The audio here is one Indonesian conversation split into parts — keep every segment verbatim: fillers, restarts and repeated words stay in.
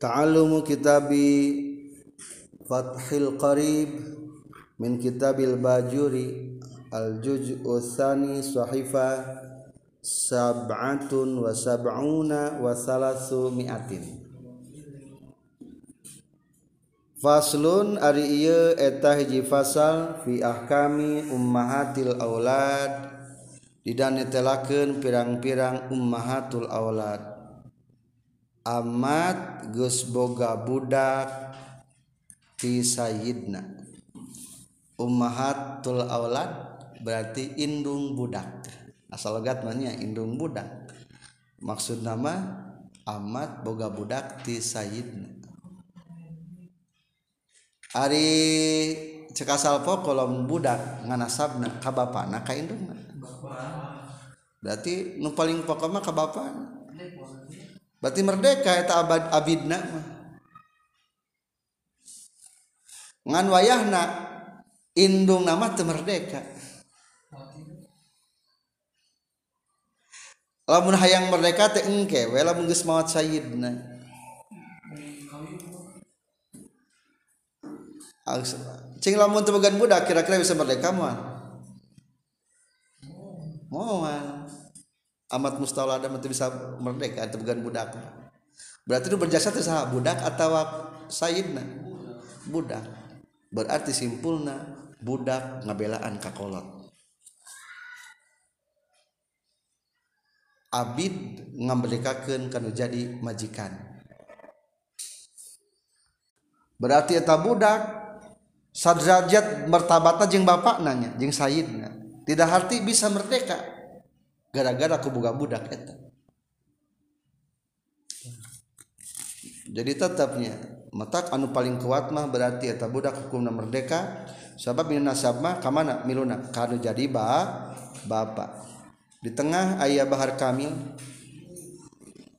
Ta'allumu kitabi Fathil Qarib min kitabil Bajuri al-juz'u tsani sahifa sab'atun wa sab'una wa salasu mi'atin. Faslun ari ieu eta hiji fasal fi ahkami ummahatil aulad, didanetelakeun pirang-pirang ummahatul aulad. Amat geus boga budak ti sayyidna. Ummahatul aulad berarti indung budak. Asal logat mannya indung budak. Maksud nama amat boga budak ti sayyidna. Ari cekasal po kolom budak nganasabna ka bapana ka indungna. Berarti nu paling pokok mah ka bapana. Berarti merdeka eta abad abidna mah. Ngan wayahna indung nama teu merdeka. Lamun hayang merdeka teh engke we lamun geus maot sayyidna. Cing lamun teu bogan budak kira-kira bisa merdeka mah. Moal. Amat mustaulada mesti bisa merdeka atau bukan budak. Berarti itu berjasa itu saha budak atau sayidna budak. Berarti simpulna budak ngabelaan kakolot. Abid ngamberdekakeun kana jadi majikan. Berarti eta budak sadrajat martabatna jeung bapakna nya jeung sayidna. Tidak arti bisa merdeka. Gara-gara aku buka budak eta. Jadi tetapnya matak anu paling kuat mah berarti eta budak hukumna merdeka. Sabab min nasab mah ka mana miluna ka anu jadi ba bapak. Di tengah aya bahar kamil.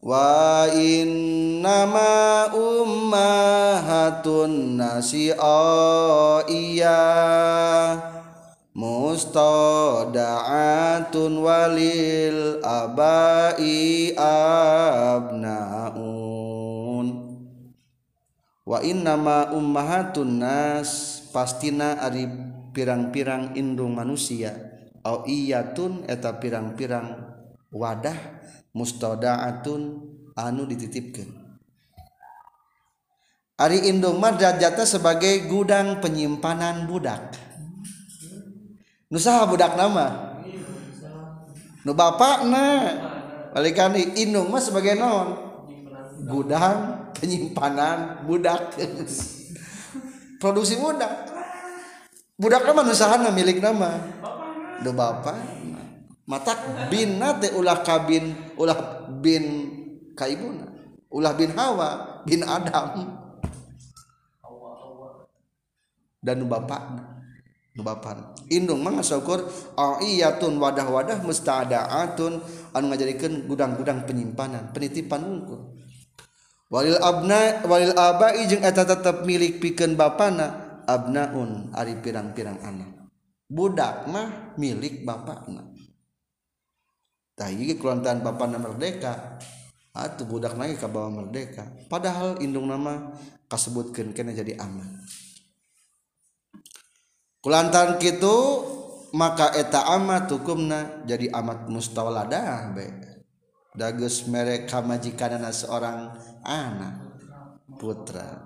Wa inna ma ummahatun nasi'iyah mustada'atun walil abai abnaun. Wa innama ummahatun nas pastina ari pirang-pirang indung manusia au iyatun eta pirang-pirang wadah mustada'atun anu dititipkeun. Ari indung mah derajatna sebagai gudang penyimpanan budak. Nu saha budak nama nu bapakna balikan indung mah sebagai naon gudang penyimpanan budak. Produksi budak budak nama nu saha milik nama nu bapak matak binna teh ulah kabin ulah bin kaibuna ulah bin Hawa bin Adam dan nu bapakna bapan indung mah syukur aiyatun wadah-wadah mustada'atun anu ngajadikeun gudang-gudang penyimpanan penitipan unggul walil abna walil abai jeung eta tetep milik pikeun bapana abnaun ari pirang-pirang anak budak mah milik bapana tah ieu kelontan bapana merdeka atuh budak mah ka bawa merdeka padahal indung nama kasebutkeun kana jadi aman. Kulantaran kitu maka eta amat hukumna jadi amat mustauladah be. Da geus mere ka majikanana seorang anak putra.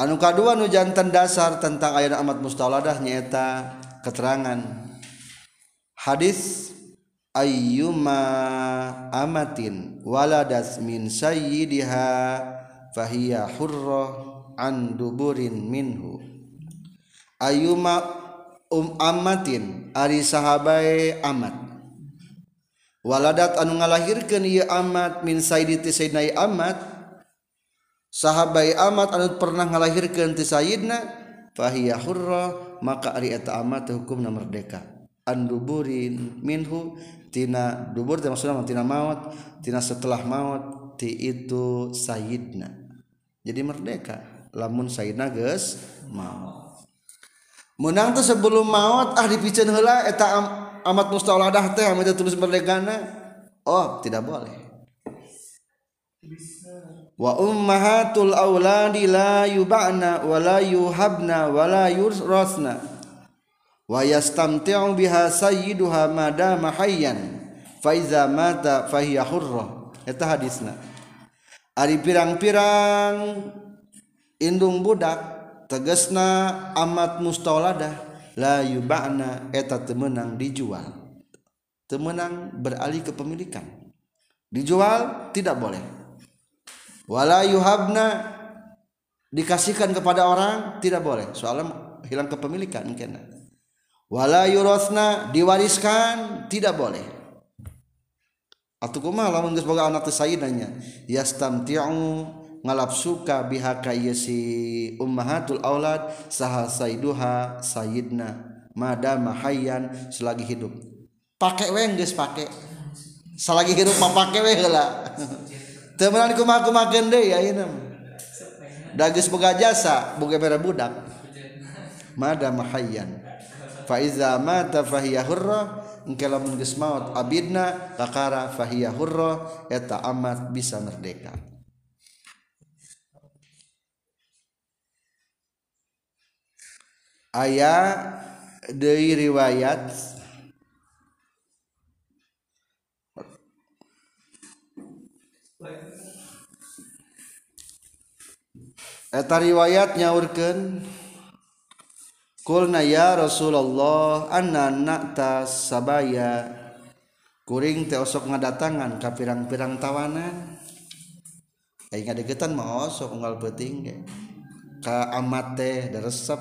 Anu kadua nu janten dasar tentang ayat amat mustauladah nyaeta keterangan hadis ayyuma amatin waladas min sayyidiha fahiya hurrah anduburin minhu ayuma um amatin ari sahabai amat waladat anu ngalahirkeun ieu amat min sayyiditi sayyidnai amat sahabai amat anu pernah ngalahirkeun ti sayyidna fahiya hurra maka ari eta amat hukumna merdeka anduburin minhu tina dubur teh maksudna tina maut tina setelah maut ti itu sayyidna jadi merdeka. Lamun sayyidna geus maot menang tuh sebelum maot ah dipiceun heula eta am, amat mustauladah teh amat tulis merdekana oh tidak boleh Wa ummahatul auladi la yuba'na wa la yuhabna wa la yurasna wa yastamti'u biha sayyiduha madama hayyan fa iza mata fa hiya hurra. Eta hadisna. Ari pirang-pirang indung budak tegesna amat mustawladah la yuba'na eta temenang dijual. Temenang beralih kepemilikan. Dijual tidak boleh. Wala yuhabna dikasihkan kepada orang tidak boleh, soalnya hilang kepemilikan kena. Wala yurasna diwariskan tidak boleh. Atuh kumaha lamun geus boga anak teh sayidanya yastamti'u ngalapsuka biha kayasi ummahatul aulad saha sayduha sayidna madama hayyan selagi hidup. Pake we geus pake. Selagi hidup mapake we heula. Temenan kumaha-kumakeun deui ayeuna. Da geus boga jasa, boga mere budak. Madam hayyan. Fa iza mata fa hiya hurra, engke lamun geus maot abidna kakara fa hiya hurra, eta amat bisa merdeka. Aya deui riwayat eta riwayat nyaurkeun kulna ya Rasulullah anna na'ta sabaya kuring teh osok ngadatangan ka pirang-pirang tawanan aing ngadegetan mah osok unggal beuting ge ka amat teh da resep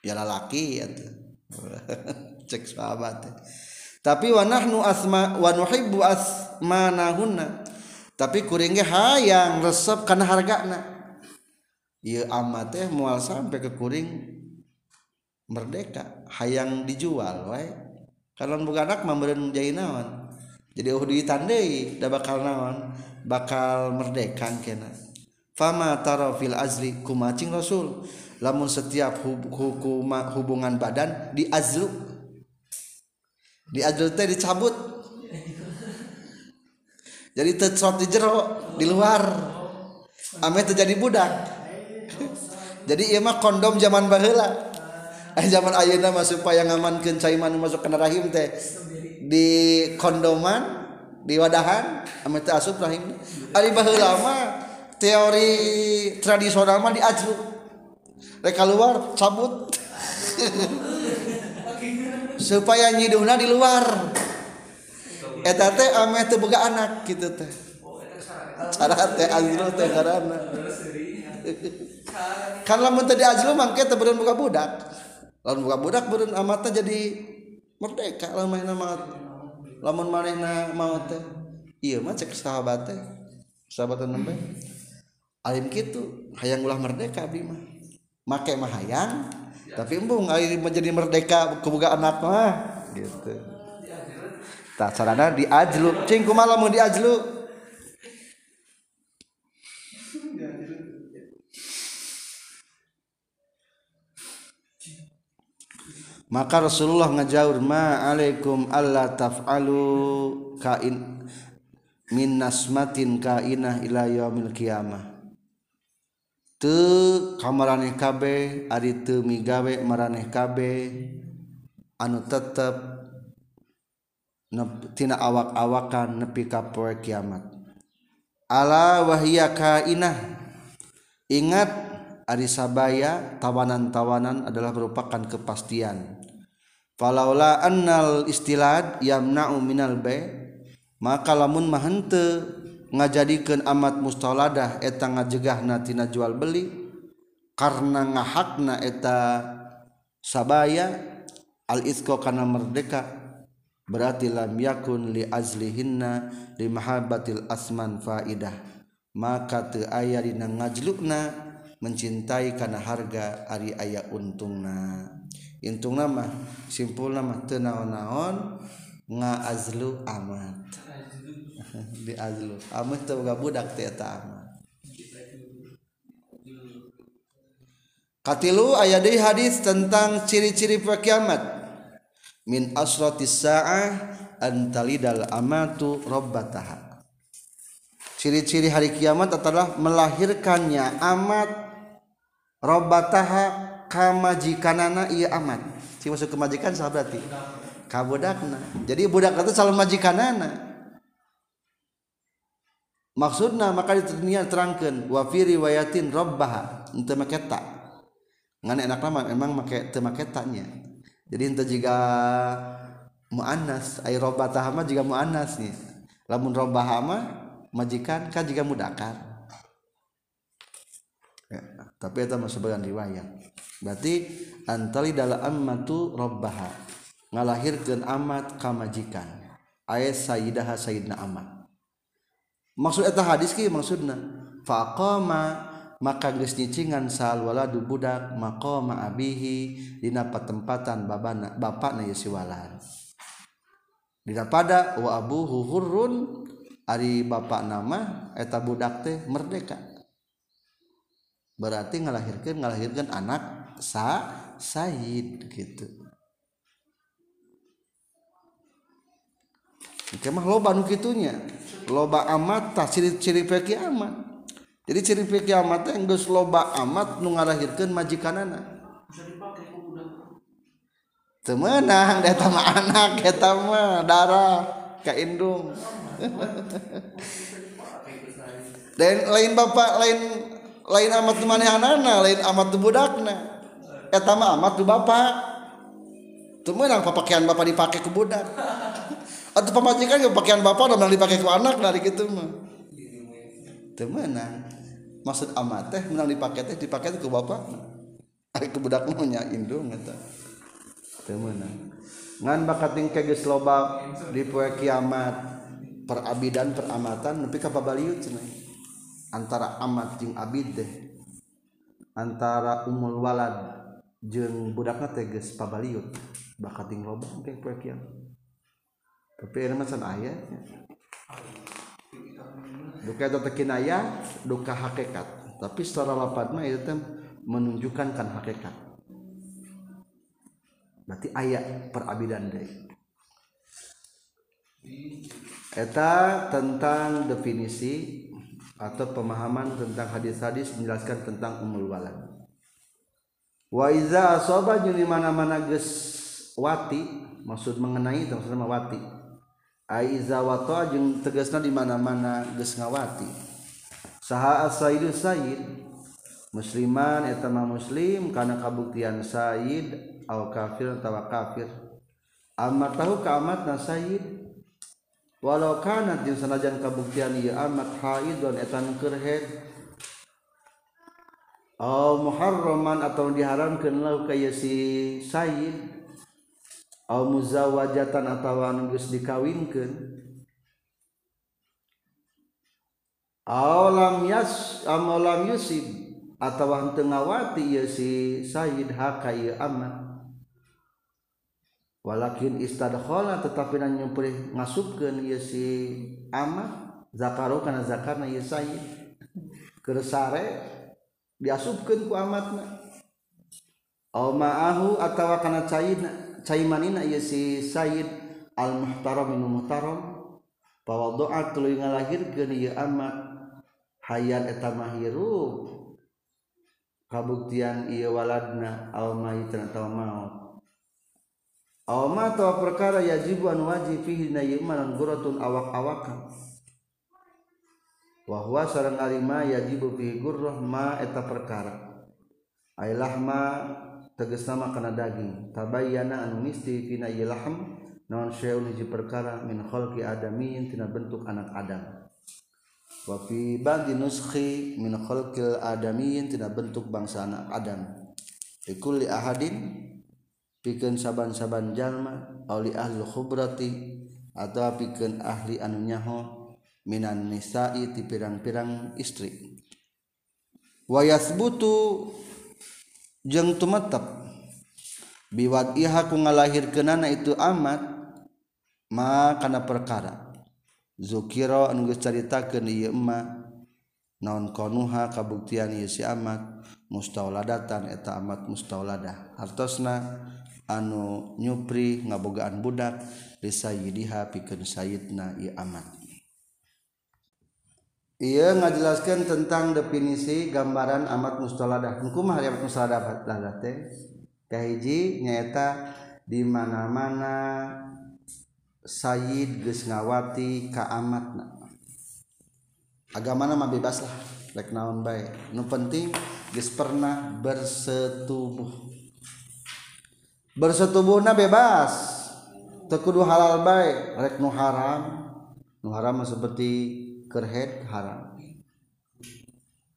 ya lalaki atuh cek sahabat teh tapi wa nahnu asma wa nuhibbu asmanahunna tapi kuring ge hayang resep kana hargana. Ieu amat teh moal sampai ke kuring merdeka hayang dijual wae kalon buganak mah meureun jadi naon jadi eueuh duitan deui da bakal naon bakal merdeka kana fama tarafil azli kumacing Rasul lamun setiap hub, hukuma, hubungan badan diazlu diazlu teh dicabut jadi tercot di jero di luar ame teh jadi budak. Jadi ieu mah kondom zaman baheula. Eh zaman ayeuna mah supaya ngamankeun caiman masuk kana rahim teh di kondoman, di wadahan, ame teh asup rahim. Ari baheula mah teori tradisional mah diajluk. Rek keluar cabut. Supaya nyiduhna di luar. Eta teh ame teu boga anak kitu teh. Cara teh ajluk teh ngaranna. Kan lamun tadi ajlu mangke teh beureun buka budak. Lamun buka budak beureun amatna jadi merdeka lamun amat. Lamun manehna maot teh ieu mah cek sahabat teh. Sahabatan nembe. Alim kitu hayang ulah merdeka abdi mah. Make mah hayang tapi embung ari menjadi merdeka kuboga anak mah gitu. Tah carana diajlu cing kumaha lamun diajlu? Maka Rasulullah ngajaur ma'alaikum alla taf'alu kain min nasmatin kainah ila yaumil qiyamah. Teu kamaraneh kabeh ari teu migawe maraneh kabeh anu tetep tina awak-awakan nepi ka poe kiamat. Ala wahya kainah. Ingat ari sabaya tawanan-tawanan adalah merupakan kepastian. Falaula annal istilad yamna'u minal bay maka lamun mah henteu ngajadikeun amat mustawladah eta ngajegahna tina jual beli karena ngahakna eta sabaya al isqa kana merdeka berarti lam yakun li azlihinna li mahabbatil asman faidah maka teu aya dina ngajlukna mencintai kana harga ari aya untungna. Intung nama, simpul nama teu naon-naon ngaazlu amat. Di azlu. Amat teu boga budak teh eta amat. Katilu aya deui hadis tentang ciri-ciri poe kiamat. Min asratis sa'ah antalidal amatu rabbataha. Ciri-ciri hari kiamat adalah melahirkannya amat robataha kamajikanana iya amat. Si masuk kemajikan salah berarti kabudakna. Jadi budak itu salah majikanana. Maksudnya maka di dunia terangkan wafiri wayatin robbaha ente maketa ngan enak lama emang make temaketanya. Jadi ente jika muannas ai robataha mah jika muannas nih. Lamun robbaha mah majikan kan jika mudakar. Ya, tapi eta mah sebagian riwayat. Berarti antali dala ammatu robbaha ngalahirkeun amat ka majikan. Ai sayyidaha sayyidna amat. Maksud eta hadis ki maksudna faqama maka geus nyicingan sal waladu budak maqama abihi dina patempatan babana bapana ye si walad dina pada wa abuhu hurrun ari bapana mah eta budak teh merdeka berarti ngalahirkeun ngalahirkeun anak sa sayyid kitu kemah loba nu kitunya loba amat tah ciri-ciri kiamat. Jadi ciri kiamat teh geus loba amat nu ngalahirkeun majikanana. Teu meunang eta mah anak eta mah darah kaindung. Dan lain bapak lain lain amat nu manehanana, lain amat nu budakna. Eta mah amat nu bapak. Teu meunang papakean bapak dipake ku budak. Atau pemajikan ke pakaian bapak dan dipakai ke anak dari gitu mah temenang maksud amat teh menang dipakai teh dipakai ke bapak ari ke budak maunya indung eta temenang ngan bakating keges loba di poe kiamat perabidan peramatan nepi ka babaliut cenah antara amat jeung abid deh antara umul walad jeung budakna teh geus pabaliut bakating loba ke poe kiamat tapi ini masan ayat duka itu tekin ayat duka hakikat tapi secara lapatnya itu menunjukkan kan hakikat berarti ayat perabidan deh eta tentang definisi atau pemahaman tentang hadis-hadis menjelaskan tentang umul walad wa iza asoba juni mana-mana ges wati maksud mengenai itu maksudnya wati aiza wata jeung tegasna di mana-mana geus ngawati. Saha as-sayyid sayyid musliman eta mah muslim kana kabuktian sayyid au kafir atawa kafir. Amat tahu ka amatna sayyid walau kana jeung sanajan kabuktian ieu amat haidon eta keur haid. Au muharraman atawa diharamkeun lahu ka ieu si sayyid. Au muzawajatan atawa anu geus dikawinkeun au lam yas am lam yusib atawa teu ngawati ieu si sayyid haka ieu amat walakin istadkhala tetapi anu nyumpulih ngasupkeun ieu si amat zakaro kana zakarna ieu sayyid kersare diasupkeun ku amatna au ma'ahu atawa kana sayyidna caimanina ieu si sayyid al muhtaram min muhtaram pawadu'a tuluy ngalahirkeun ieu amat hayan eta mah hirup kabuktian ieu waladna al mayitan atawa maut aw ma taw perkara yajibu an wajib fihi na yuman guratun awak-awakan wa huwa sareng ari ma yajibu fihi gurrah ma eta perkara ailah ma tegas nama kana daging tabayyana anu misti fina yalham non syai'un hiji perkara min khalqi adamin tina bentuk anak adam wa fi ba'di nuskhi min khalqil adamin tina bentuk bangsa anak adam likulli ahadin pikeun saban-saban jalma auli ahli khubrati atawa pikeun ahli anu nyaho minan nisa'i ti pirang-pirang istri wa yasbutu jeung tumetep biwad'iha ku ngalahirkeunana itu amat ma kana perkara zukira anu geus caritakeun ieu emma naon konuha kabuktian ieu si amat mustauladatan eta amat mustauladah hartosna anu nyupri ngabogaan budak li sayyidiha pikeun sayyidna ieu amat. Ia ngajelaskan tentang definisi gambaran amat mustaladah. Hukum amat mustaladah teh kahiji nyaeta di mana-mana sayyid geus ngawati ka amatna. Agamana mah bebas lah, rek naon bae. Nu penting geus pernah bersetubuh. Bersetubuhna bebas. Teu kudu halal bae, rek nu haram. Nu haram mah seperti kerhet haram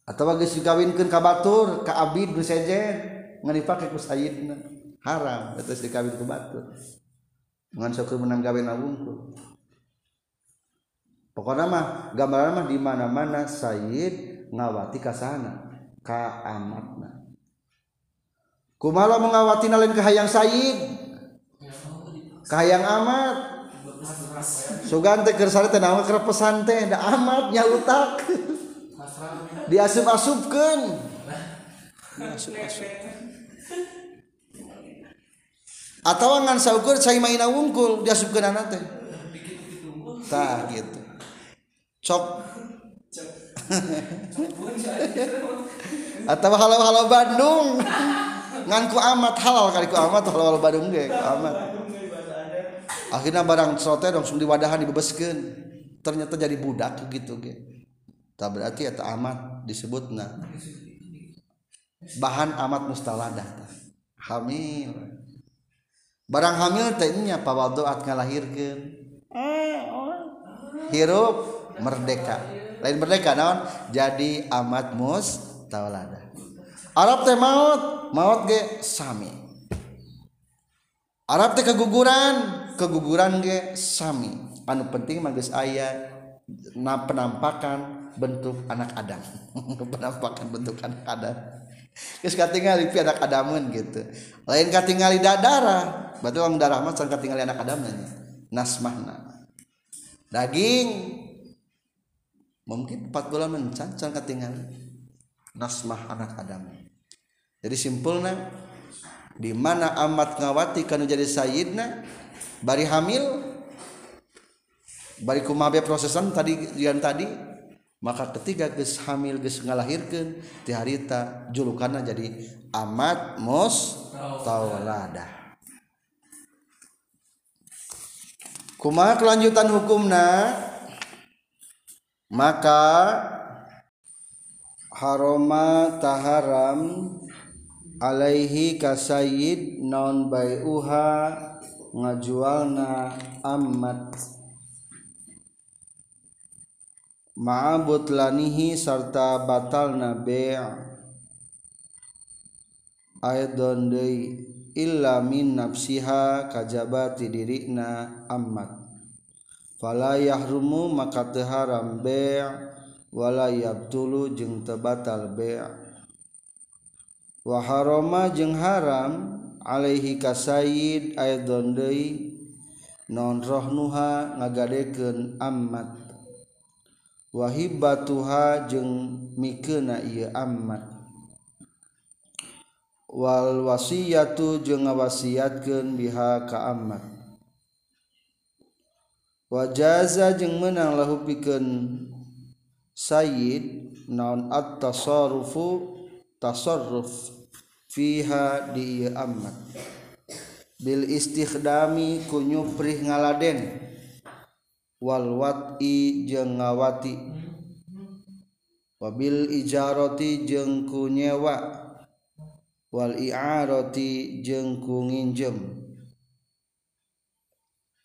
atau geus dikawinkeun ka batur ka abid nu sejen ngan dipake ku sayidna haram eta dikawin ku batur ngan sok meunang gawe na wungkul pokona mah gambaran mah di mana-mana sayid ngawati ka sana ka amatna kumaha mengawatina lain ka hayang sayid ka hayang amat sugan teh keur sareta naon kerepesan teh da amat nya utak diasup-asupkeun asup-asup atawa ngan saukur cai maina wungkul diasupkeunana teh tah kitu cok atawa halau-halau Bandung ngan ku amat halal kali ku amat halau-halau Bandung ge ku amat akhirnya barang sote langsung diwadahan dibebaskan ternyata jadi budak gitu ge tak berarti eta amat disebutna bahan amat mustaladah hamil barang hamil teh nya pawadoat ngalahirkeun hirup merdeka lain merdeka naon jadi amat mustaladah Arab teh maut maut ge sami Arab teh keguguran keguguran ge sami anu penting mah geus aya penampakan bentuk anak Adam penampakan bentuk anak Adam geus katingali pi anak Adameun gitu lain katingali darah berarti orang darah mah can katingali anak Adam nya nasmahna daging mungkin empat bulan mencan can katingali nasmah anak Adam jadi simpulna di mana amat ngawati kana jadi sayyidna bari hamil bari kumabe prosesan tadi yang tadi maka ketiga geus hamil geus ngalahirkeun ti harita julukanna jadi amat mustawladah kumaha kelanjutan hukumna maka haroma taharam alaihi kasayyid non bai'uha ngajualna amat ma'abut lanihi serta batalna be' aidon deui illa min nafsiha kajabati dirina amat fala yahrumu maka teu haram be' wala yabtulu jeung teu batal be' wa harama jeung haram alaihi kasayid aidon deui non rohnuha ngagadekeun ammat wa hibatuha jeung mikeuna ieu ammat wal wasiyatu jeung ngawasiatkeun biha ka ammat wa jaza jeung meunang lahu pikeun sayid non at-tasarrufu tasarruf fiha di amat bil istikhdami ku nyuprih ngaladen wal wat'i jeung ngawati wabil ijarati jeung ku nyewa wal i'arati jeung ku nginjem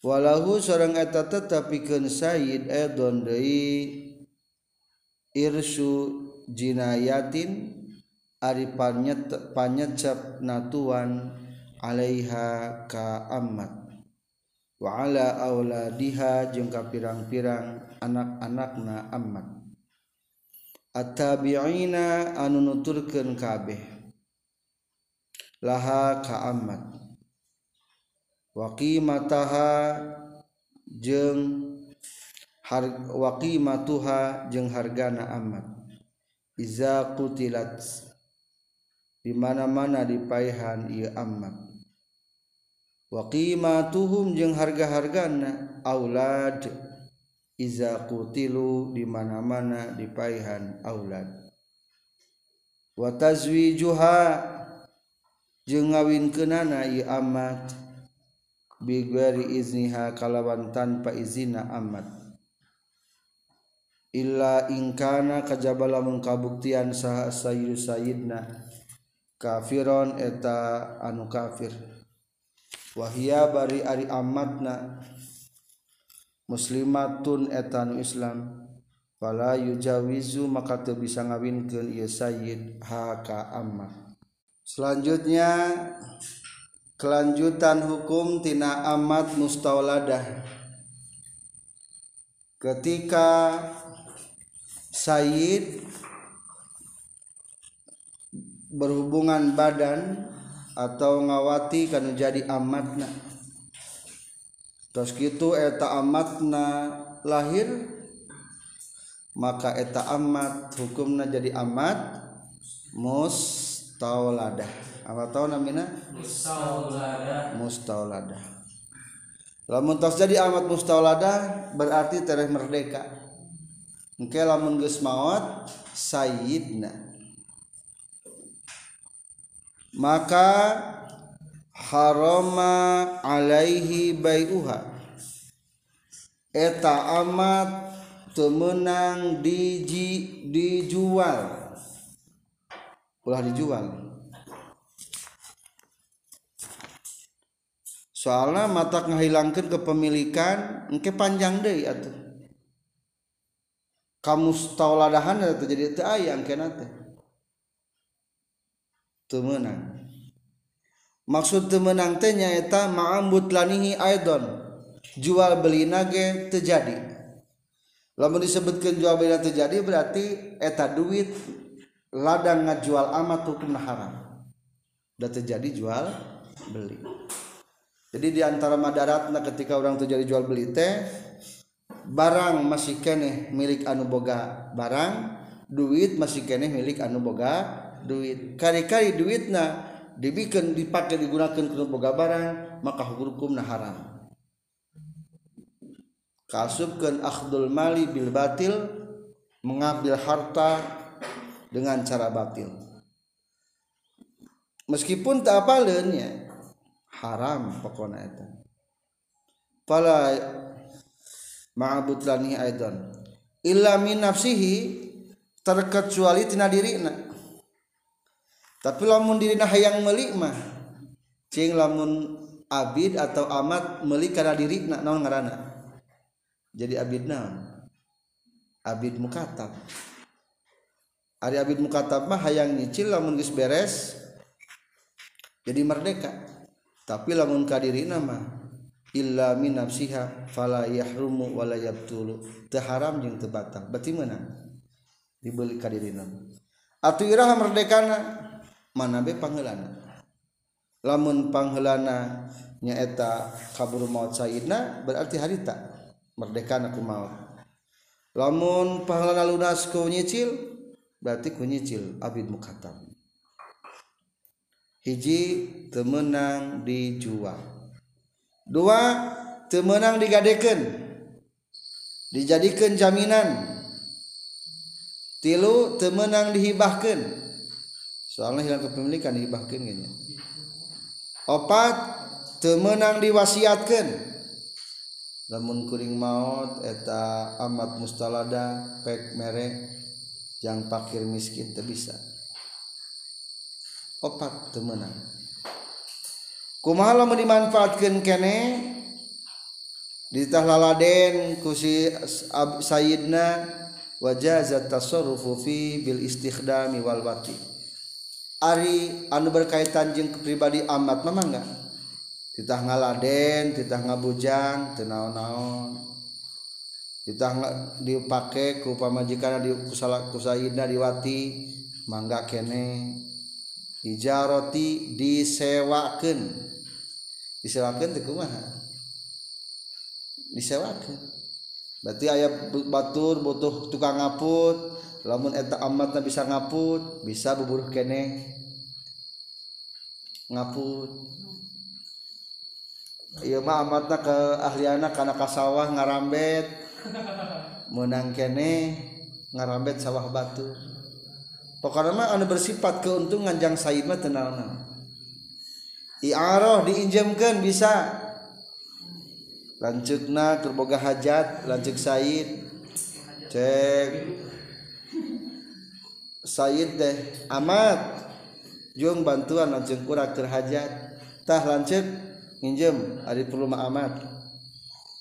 walahu sareng eta tetepikeun sayyid edon deui irsu jinayatin ari panyet panyecap natuan alaiha ka ammat wa ala auladiha jeung ka pirang-pirang anak-anakna ammat attabi'ina anu nuturkeun kabeh laha ka ammat wa qimataha jeung wa qimatuha jeung hargana ammat iza qutilat di mana-mana dipaihan ieu ammat wa qimatuhum jeung harga-hargana aulad iza qutilu di mana-mana dipaihan aulad. Wa tazwijuha jeung ngawinkeunana ieu amat bigari izniha kalawan tanpa izina amat. Illa ingkana kajaba lamun kabuktian saha sayyidu sayyidna kafiron eta anu kafir. Wahia bari ari amatna muslimatun etanu Islam, fala yujawizu maka teu bisa ngawinkeun ieu sayyid ha ka ammah. Selanjutnya kelanjutan hukum tina amat mustauladah. Ketika sayyid berhubungan badan atau ngawati kana jadi amatna, terus gitu eta amatna lahir, maka eta amat hukumna jadi amat mustauladah. Apa tahu namina? Mustauladah. Mustauladah. Lamun tos jadi amat mustauladah berarti tereh merdeka. Engke lamun geus maot sayyidna, maka harama alaihi bai'uha, eta amat temenang diji, dijual ulah dijual soalna matak ngahilangkeun kepemilikan engke panjang deui atuh kamu stauladahan atuh jadi teu aya engkena teh temenang. Maksud temenang teh nyaeta ma'am butlanihi aidon, jual belina ge terjadi. Lamun disebutkan jual belina terjadi berarti eta duit ladang ngajual amat hukumna haram. Da terjadi jual beli. Jadi diantara madaratna ketika orang terjadi jual beli teh barang masih keneh milik anu boga barang, duit masih keneh milik anu boga duit. Kari-kari duitna dibikin dipakai digunakan untuk boga barang maka hukumna haram. Kasubkeun akhdul mali bil batil, mengambil harta dengan cara batil. Meskipun tak apaleun nya haram pokona eta. Fala ma'butlani aidan illa min nafsihi, terkecuali tina dirina. Tapi lamun dirina hayang meuli mah cing lamun abid atau amat meuli kana dirina naon ngaranna, jadi abid naon, abid mukatab. Ari abid mukatab mah hayang nyicil lamun geus beres jadi merdeka. Tapi lamun ka dirina mah illa min nafsiha fala yahrumu wala yabtulu, teu haram jeung teu batal, berarti meunang dibeli ka dirina. Atuh iraha merdekana mana be panghelana. Lamun panghelana nyaeta kabur maut sayyidna berarti harita merdekana ku maut. Lamun panghelana lunas ku nyicil berarti ku nyicil abid mukatab. Hiji temenang dijual, dua temenang digadekeun dijadikeun jaminan, tilu temenang dihibahkeun soalnya hilang kepemilikan dihibahkeun gini. Opat teu meunang diwasiatkeun. Lamun kuring maot eta amat mustalada pek mere jang pakir miskin teu bisa. Opat teu meunang. Kumaha lamun dimanfaatkeun keneh ditahlaladen ku si sayyidna wajazat tasarrufu fi bil istikhdami wal wati. Ari anu berkaitan jeung pribadi amat mah enggak titah ngaladen, titah ngabujang, teu naon-naon, titah dipake ku pamajikanna di kusayyidna diwati mangga kene. Ijarati disewakeun, disewakeun teh kumaha, disewakeun berarti aya batur butuh tukang ngaput. Lamun eta amatna bisa ngaput, bisa buburuh kene ngaput. Ieu mah amatna keahlianna kana ka sawah ngarambet, Menang kene ngarambet sawah batu. Pokoknya mah anu bersifat keuntungan jang sayidna tenang. Iaroh diinjemkan bisa. Lancukna kerboga hajat, lancuk sayid. Cek sayid deh amat. Jung bantuan lancuk kurak kerhajat. Tah lancuk nginjem ada perlu mah amat.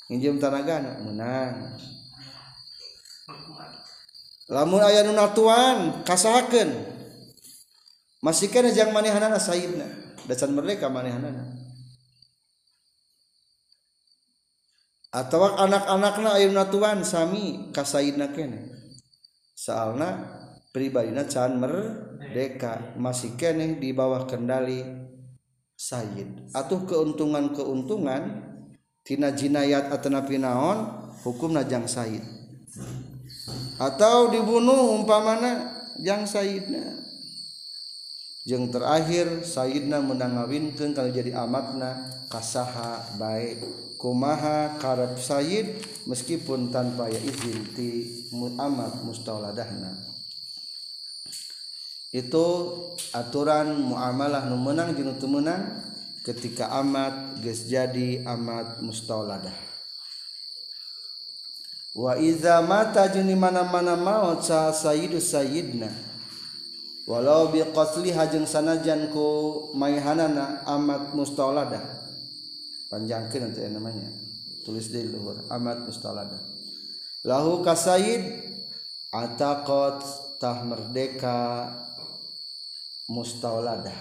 Nginjem tanaga menang. Lamun aya nu natuan kasahakeun masikeun jeung manehanana sayidna dacan merdeka manehanana atawa anak-anakna aya nu natuan sami ka sayidna keneh soalna pribadina can merdeka masikeun di bawah kendali sayid atuh keuntungan-keuntungan tina jinayat atanapi naon hukumna jang sayid. Atau dibunuh umpamana jang sayidna. Jeung terakhir sayidna menangawinkeun kalau jadi amatna kasaha baik kumaha karep sayid meskipun tanpa ya izin ti amat mustauladahna. Itu aturan muamalah nu meunang jeung teu meunang ketika amat geus jadi amat mustauladah. Wa iza mata jeung mana-mana maut sa sayyidus sayyidna walau biqatli hajeng sanajan ku maihanana amat mustauladah panjangkeun teh namanya tulis di luhur amat mustauladah lahu kasayid ataqat tah merdeka mustauladah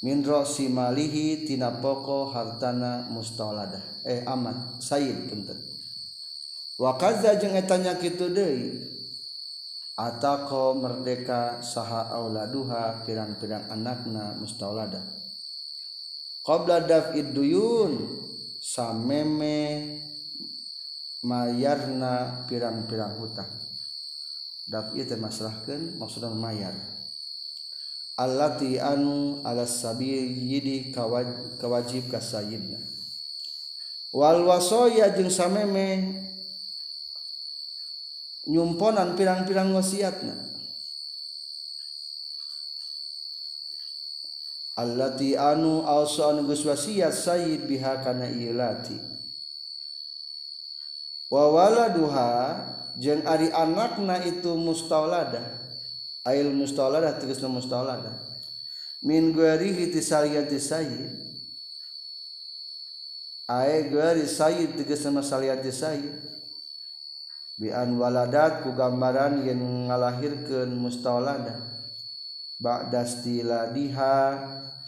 min rosi malihi tina poko hartana mustauladah eh amat sayyid punten wa kaza jeung eta nya kitu deui ataqo merdeka saha auladuha pirang-pirang anakna mustaulada qabla daf'id duyun sameme mayarna pirang-pirang hutang daf'i teh masalahkeun maksudna mayar allati anu alas sabiyidi kawajib ka sayyidna wal wasaya jeung sameme nyumponan pirang-pirang wasiatna allati anu alsa anu geus wasiat sayyid biha kana ilati wa waladuha jeung ari anakna itu mustauladah ail mustauladah tegasna mustauladah min guarihi tisaliyati sayyid ae guari sayyid tegasna saliyati sayyid bi'an waladat ku gambaran yang ngalahirkeun mustauladah ba'da istiladiha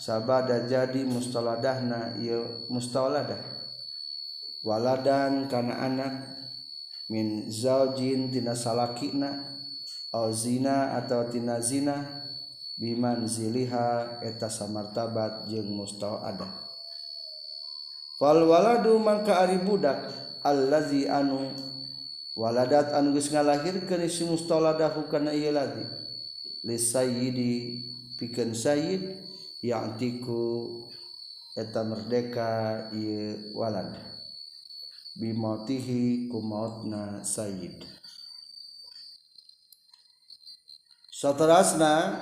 sabada jadi mustauladahna ieu mustauladah waladan kana anak min zaujin tina salakina au zina atau tina zina bimanziliha eta samartabat jeung mustauladah fal waladu mangka ari budak allazi anu waladat anu geus ngalahirkeun si mustauladahu kana ieu ladi li sayyidi pikeun sayyid ya'tiku eta merdeka ieu walad bi mautihi ku mautna sayyid saterasna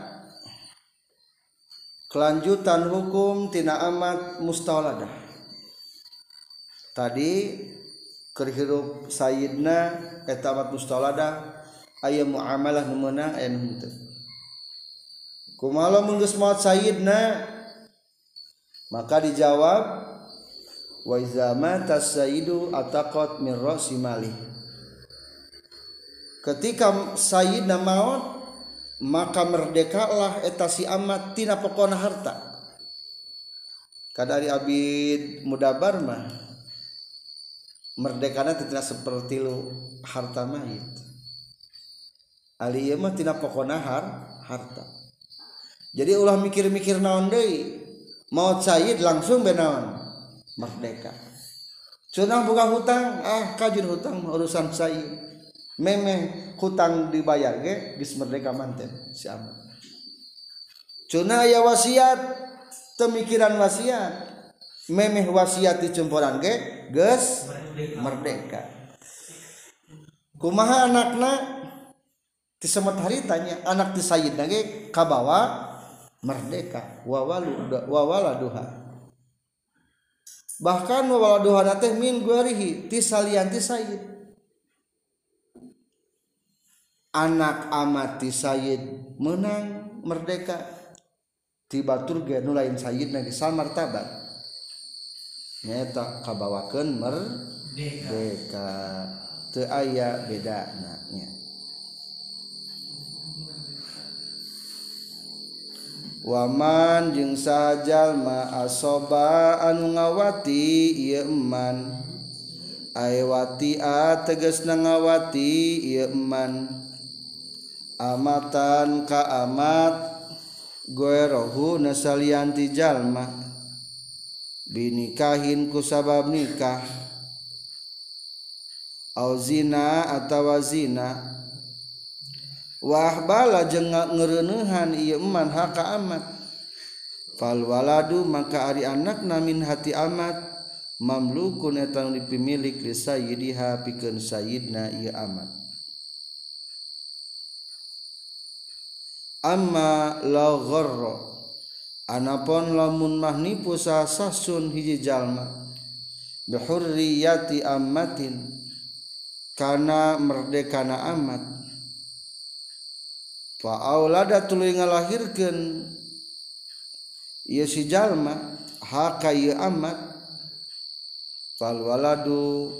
kelanjutan hukum tina amat mustauladah tadi kerhirup sayyidna eta amat mustauladah aya muamalah nu meunang aya nu henteu kumaha mun geus maot sayyidna maka dijawab wa iza mata sayyidu ataqat min ra'si mali ketika sayyidna maot maka merdekalah eta si amat tina pokona harta kadari abid mudabar mah merdekana tidak seperti lu harta mayit ali ieu mah tina pokona har, harta jadi ulah mikir-mikir naon deui maot sayid langsung be naon merdeka cenah buka hutang ah kajun hutang urusan sayid memeh hutang dibayar ge geus merdeka manten si amat cenah aya wasiat teu mikiran wasiat memeh wasiat dicemporan ge geus merdeka kumaha anakna ti semut hari tanya anak ti sayidna ge kabawa merdeka wawalu wawaladuha bahkan wawaladuha teh min guarihi ti salian ti sayid anak amati sayid menang merdeka ti batur ge nu lain sayidna ge salmar tabat nyata kabawakeun merdeka teu aya bedana nya. Waman jeung sajalma asoba anu ngawati ieu man aewati a tegasna ngawati ieu man amatan ka amat goerohu nasalian ti jalma binikahin ku sabab nikah au zina atawa zina wahbala jeung ngereuneuhan ieu man haka amat fal waladu maka ari anakna min hati amat mamlukun eta dipimilik li sayyidiha pikeun sayyidna ieu amat amma la gharra anapon lamun mahnipu sasun hiji jalma bi hurriyati ammatin karena merdekana amat fa aulada tuluy ngalahirkeun ieu si jalma haka ieu amat fal waladu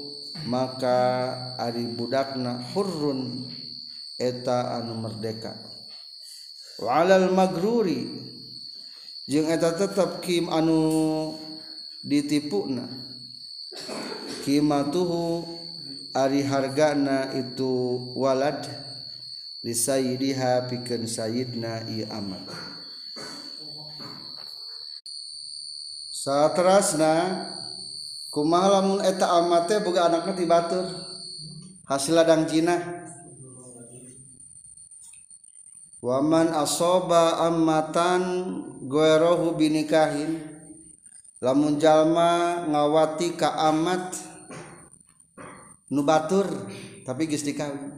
maka ari budakna hurrun eta anu merdeka wa alal magruri jeung eta tetep kim anu ditipuna kimatuhu ari hargana itu walad li sayyidiha pikeun sayyidna ieu amat saterasna kumaha lamun eta amat teh boga anakna ti batur hasil ladang jinah waman asoba amatan goerohu binikahin lamun jalma ngawati ka amat nubatur tapi geus dikawin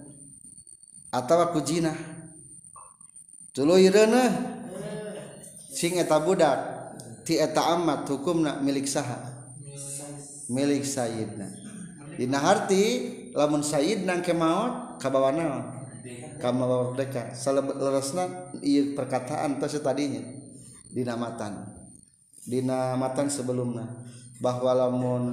atawa ku jinah tuluy reuneuh sing eta budak ti eta amat hukumna milik saha milik sayidna dina harti lamun sayidna ke maot kabawa naon kabawa merdeka saleresna ieu perkataan teh tadinya dina matan dina matan sebelumna bahwa lamun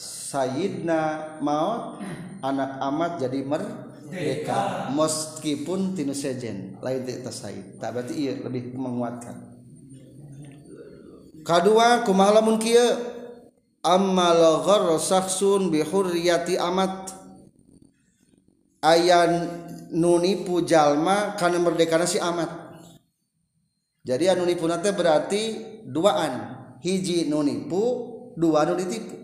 sayidna maut anak amat jadi merdeka meskipun tinu sejen lain tidak sayid tak berarti iya lebih menguatkan kadua kumaha lamun kieu amma la gharra shakhsun bi hurriyati amat ayan nunipu jalma kana merdekana si amat jadi anu nipuna teh berarti duaan hiji nunipu dua anu ditipu.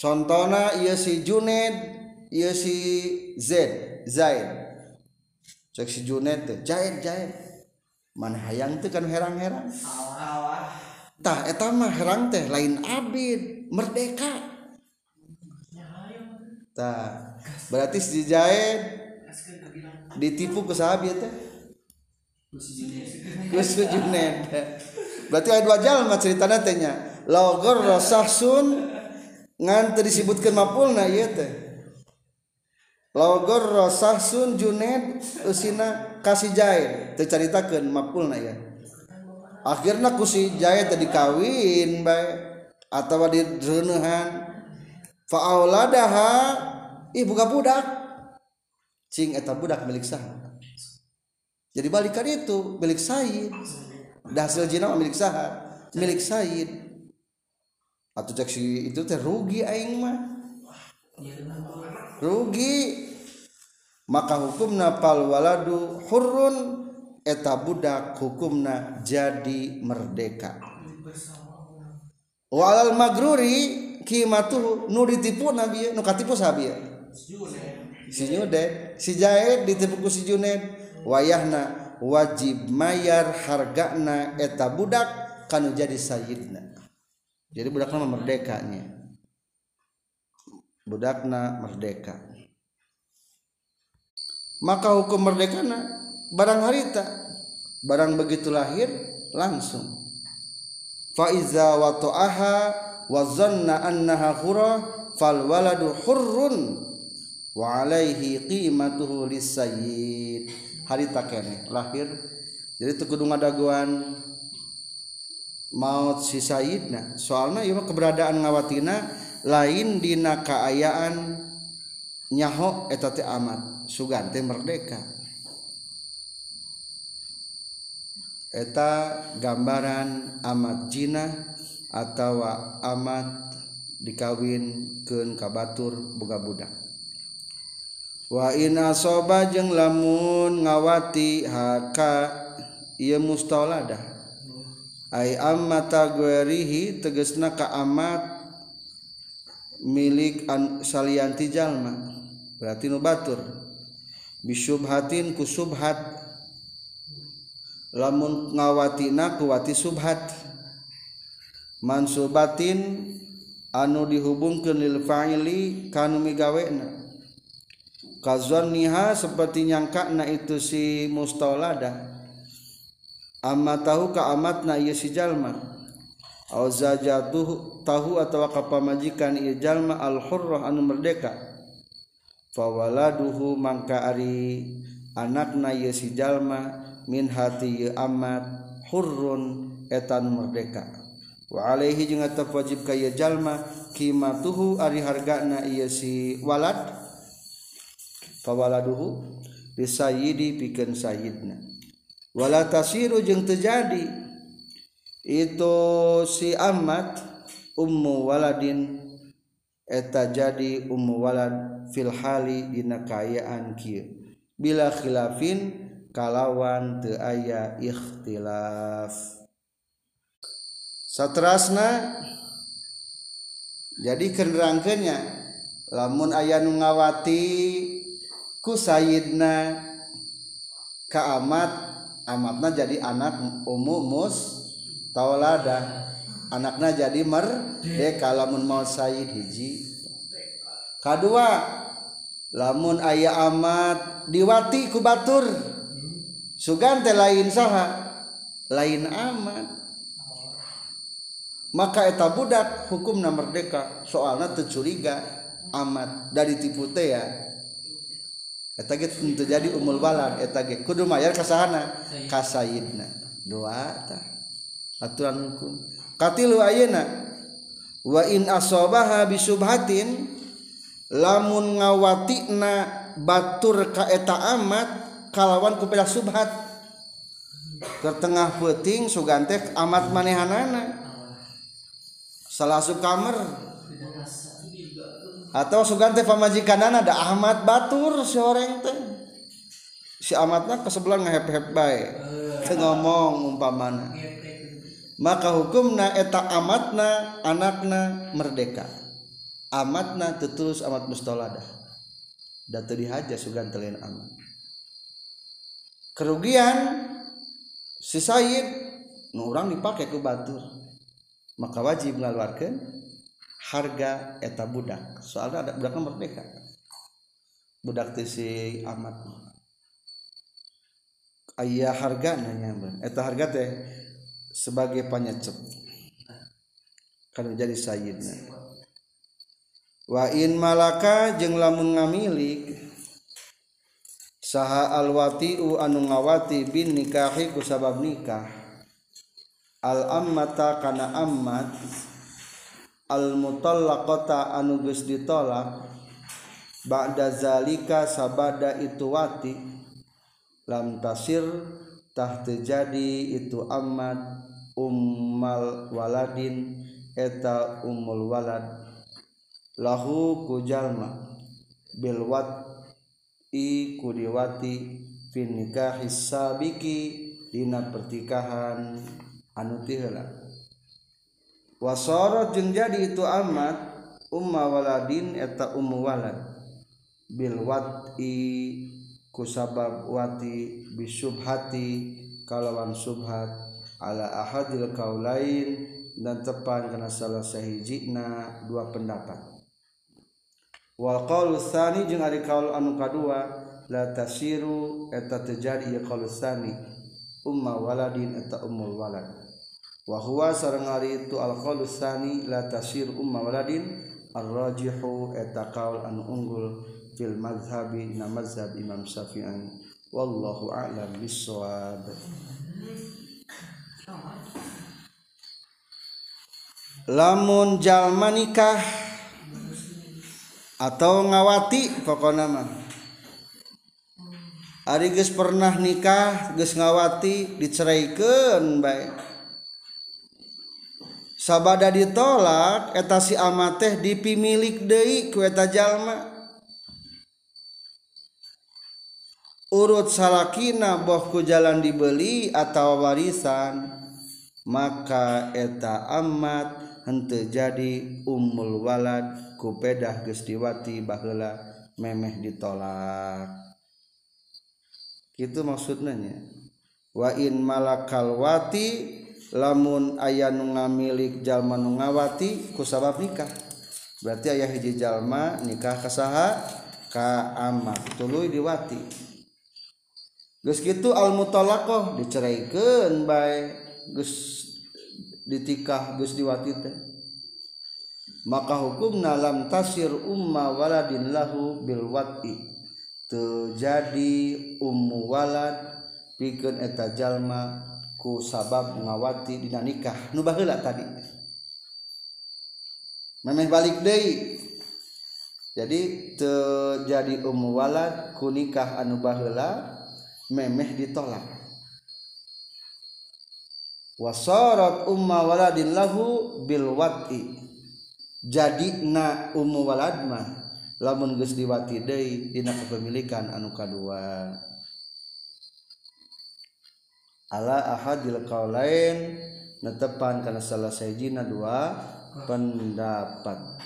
Contohna ieu si Juned, ieu si Zaid, Zaid. Cek si Juned teh, Zaid, Zaid. Man hayang teh kan herang-herang. Allah. Tah eta mah herang teh lain abid, merdeka. Tah, berarti si Zaid ditipu ku saha ieu teh? Ku si Juned. Ku si Juned. Berarti aya dua jalma ceritana teh nya. Logor rasahsun ngan teu disebutkeun mapulna ieu teh logor rasahsun Juned usina kasih Zaid teu caritakeun mapulna ya akhirna ku si Zaid teh dikawin bae atawa direuneuhan fa auladaha ih buka budak cing eta budak milik saha jadi balik ka ditu milik sayid da hasil jinah milik saha milik sayid atau cek si itu teh rugi aing mah rugi maka hukumna pal waladu hurrun eta budak hukumna jadi merdeka walal magruri kimatu nu ditipu nabi nu katipu sahabieu si Juned si Zaid ditipu ku si Juned wayahna wajib mayar hargana eta budak kanu jadi sayyidna jadi budakna merdekanya budakna merdeka. Maka hukum merdekana barang harita, barang begitu lahir langsung. Fa iza wata'aha wa zanna annaha hurra fal waladu hurrun wa alaihi qimatuhu lisayyid. Harita kene lahir jadi tekudung adaguan maut si sayidna. Soalna ieu keberadaan ngawatina lain dina kaayaan nyaho eta teh amat sugan teh merdeka. Eta gambaran amat jinah atau amat dikawinkeun ka batur boga budak. Wa in asaba jeung lamun ngawati haka ieu mustawladah ai amata guerihi tegasna ka amat milik an salianti jalma berarti nu batur bisyubhatin ku subhat lamun ngawatina ku wati subhat mansubatin anu dihubungkeun lil fa'ili kanu migawena kazanniha seperti nyangkana itu si mustaulada amma tahu ka amatna ieu si jalma au zajatuhu tahu atawa kapamajikan ieu jalma al hurrah anu merdeka fa waladuhu mangka ari anakna ieu si jalma min hati ieu amat hurrun eta anu merdeka wa alaihi jeung eta wajib ka ieu jalma qimatuhu ari hargana ieu si walad fa waladuhu bisayyidi pikeun sayyidna wala tasiru jeung teu jadi itu si amat ummu waladin eta jadi ummu walad fil hali dina kaayaan kieu bila khilafin kalawan teu aya ikhtilaf. Saterasna jadi kenerangkeunnya lamun aya nu ngawati ku sayidna ka amat, amatna jadi anak ummu mus tauladah anakna jadi merdeka lamun mau sayid hiji. Kadua lamun aya amat diwati ku batur sugan teh lain saha lain amat maka eta budak hukumna merdeka soalna teu curiga amat dari tipu teh ya eta ge teu jadi umul walad eta ge kudu mayar ka sahana ka sayidna dua tah aturan hukum. Katilu ayeuna wa in asabaha bisubhatin lamun ngawatina batur ka eta amat kalawan ku beda subhat tertengah peuting sugan teh amat manehanana salasup kamar atau sugan teh pamajikanana da Ahmad batur si horeng teh si amatna ka sebelah ngahep-hep bae teu ngomong umpamana maka hukumna eta amatna anakna merdeka amatna terus amat mustoladah dan teu dihaja sugan teu lain amat kerugian si sayid nu urang dipake ku batur maka wajib ngaluarkeun harga eta budak soalna ada budakna merdeka budak teh si amat aya hargana nya eta harga teh sebagai panyecep kan jadi sayidna. Wa in malaka jeung lamun ngamilik saha alwatiu anu ngawati bin nikahi ku sabab nikah al ammata kana ammat al mutallaqata anu geus ditolak ba'da zalika sabada itu wati lam tasir tah terjadi itu amat ummal waladin eta ummul walad lahu kujalma bilwat i kudiwati fin nikahi sabiki dina pertikahan anu teu heula wasara jeung jadi itu amat umma waladin eta ummu walad bilwat i kusabab wati bisubhati kalawan subhat ala ahadil kaulain dan tepan kena salah sahijina dua pendapat Wal qaul tsani jeung ari kaul anu kadua la tasiru eta terjadi ieu qaul tsani umma waladin eta ummul walad. Wa huwa sareng ari itu al qaul tsani la tasir umma waladin ar-rajihu eta kaul anu unggul fil mazhabi na mazhab Imam Syafi'i. Wallahu a'lam bissawab. Lamun jalma nikah atau ngawati pokona mah ari geus pernah nikah geus ngawati diceraikan bae sabada ditolak eta si ama teh dipimilik deui ku eta jalma. Urut salakina boh ku jalan dibeli atau warisan maka eta amat henteu jadi ummul walad ku pedah geus diwati baheula memeh ditolak. Itu maksudna nya. Wa in malakal wati lamun aya nu ngamilik jalma nu ngawati ku sabab nikah. Berarti aya hiji jalma nikah ka saha ka amat tuluy diwati. Geus kitu al mutallaqah diceraikan bae geus ditikah geus diwati teh maka hukumna lam tasir umma waladin lahu bil wati teu jadi ummu walad pikeun eta jalma ku sabab ngawati dina nikah nu baheula tadi memeh balik deui jadi teu jadi ummu walad ku nikah anu baheula memeh ditolak. Wasarat umma waladin lahu bil wati. Jadina ummu walad mah lamun geus diwati deui dina kepemilikan anu kadua. Ala ahadil qaulain netepan kana salah sahijina dua pendapat.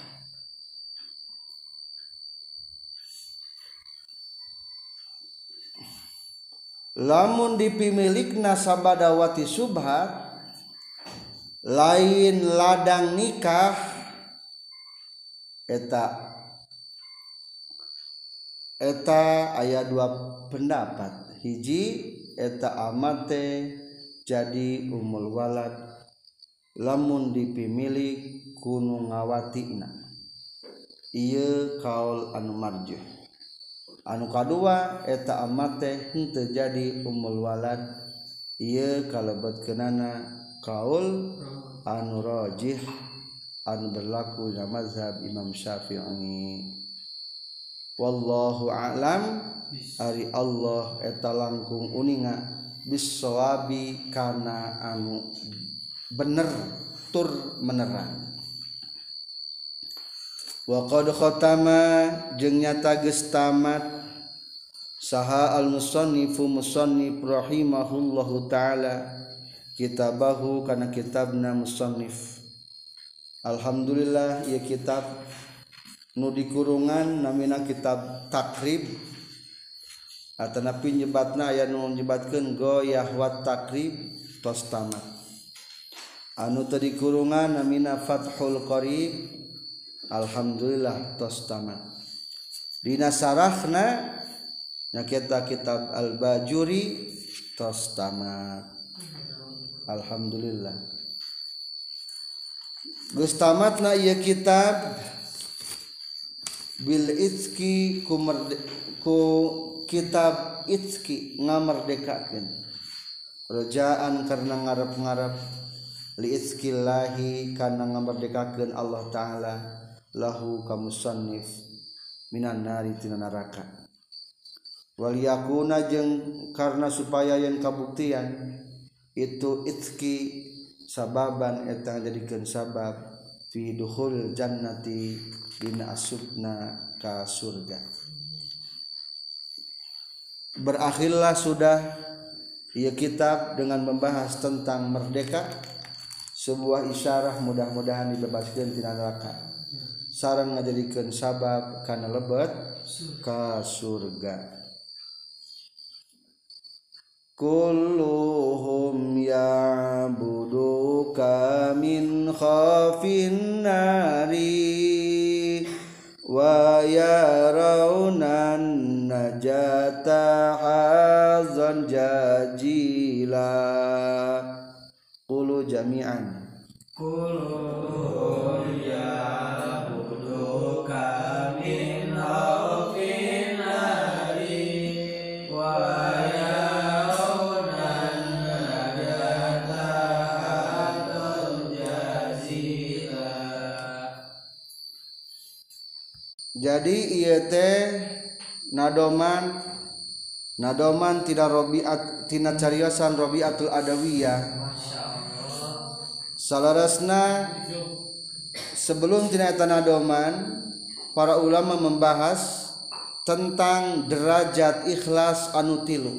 Lamun dipimilikna sabadawati subhat lain ladang nikah eta eta aya dua pendapat. Hiji eta amate jadi ummul walad lamun dipimilik kunu ngawatina ieu kaul anu marjuh. Anu kadua eta amate henteu jadi ummul walad ieu kalebetkeunana kaul anu rajih anu berlaku di mazhab Imam Syafi'i. Wallahu a'lam ari Allah eta langkung uninga bissawabi kana anu bener tur menerang. Wa qad khatama jeung nyata geus tamat saha al-musannifu musannif rahimahullahu ta'ala kitabahu kana kitabna musannif. Alhamdulillah ieu kitab nu dikurungan namina kitab takrib atanapi nyebatna aya nu nyebatkeun goyah wa takrib tos tamat anu teu dikurungan namina fathul qarib. Alhamdulillah tos tamat. Dina sarahna nyaketa kitab al-Bajuri tos tamat. Alhamdulillah. Geus tamatna ieu kitab bil itski ku, ku kitab itski ngamerdekakeun. Rojaan karena ngarep-ngarep li itskillahi karena ngamerdekakeun Allah Ta'ala lahu kamusannif minan nari tina neraka wal yakuna jeung karena supaya yang kabuktian itu itski sababan eta jadikeun sabab fi dukhul jannati dina asupna ka surga. Berakhirlah sudah ia kitab dengan membahas tentang merdeka, sebuah isyarah mudah-mudahan dibebaskan tina neraka sarang ngajadikeun sabab kana lebet ka surga. Kulluhum ya'buduka min khafin nari wa yarawna najata hazan jajila. Qulu jami'an qulu ya'buduka min khawfin nari wa yarawna najata hazan jajila. Jadi ieu teh nadoman nadoman tidak Robiat tina cariosan Robiatul Adawiyah. Salarasna sebelum tina eta nadoman para ulama membahas tentang derajat ikhlas anu tilu.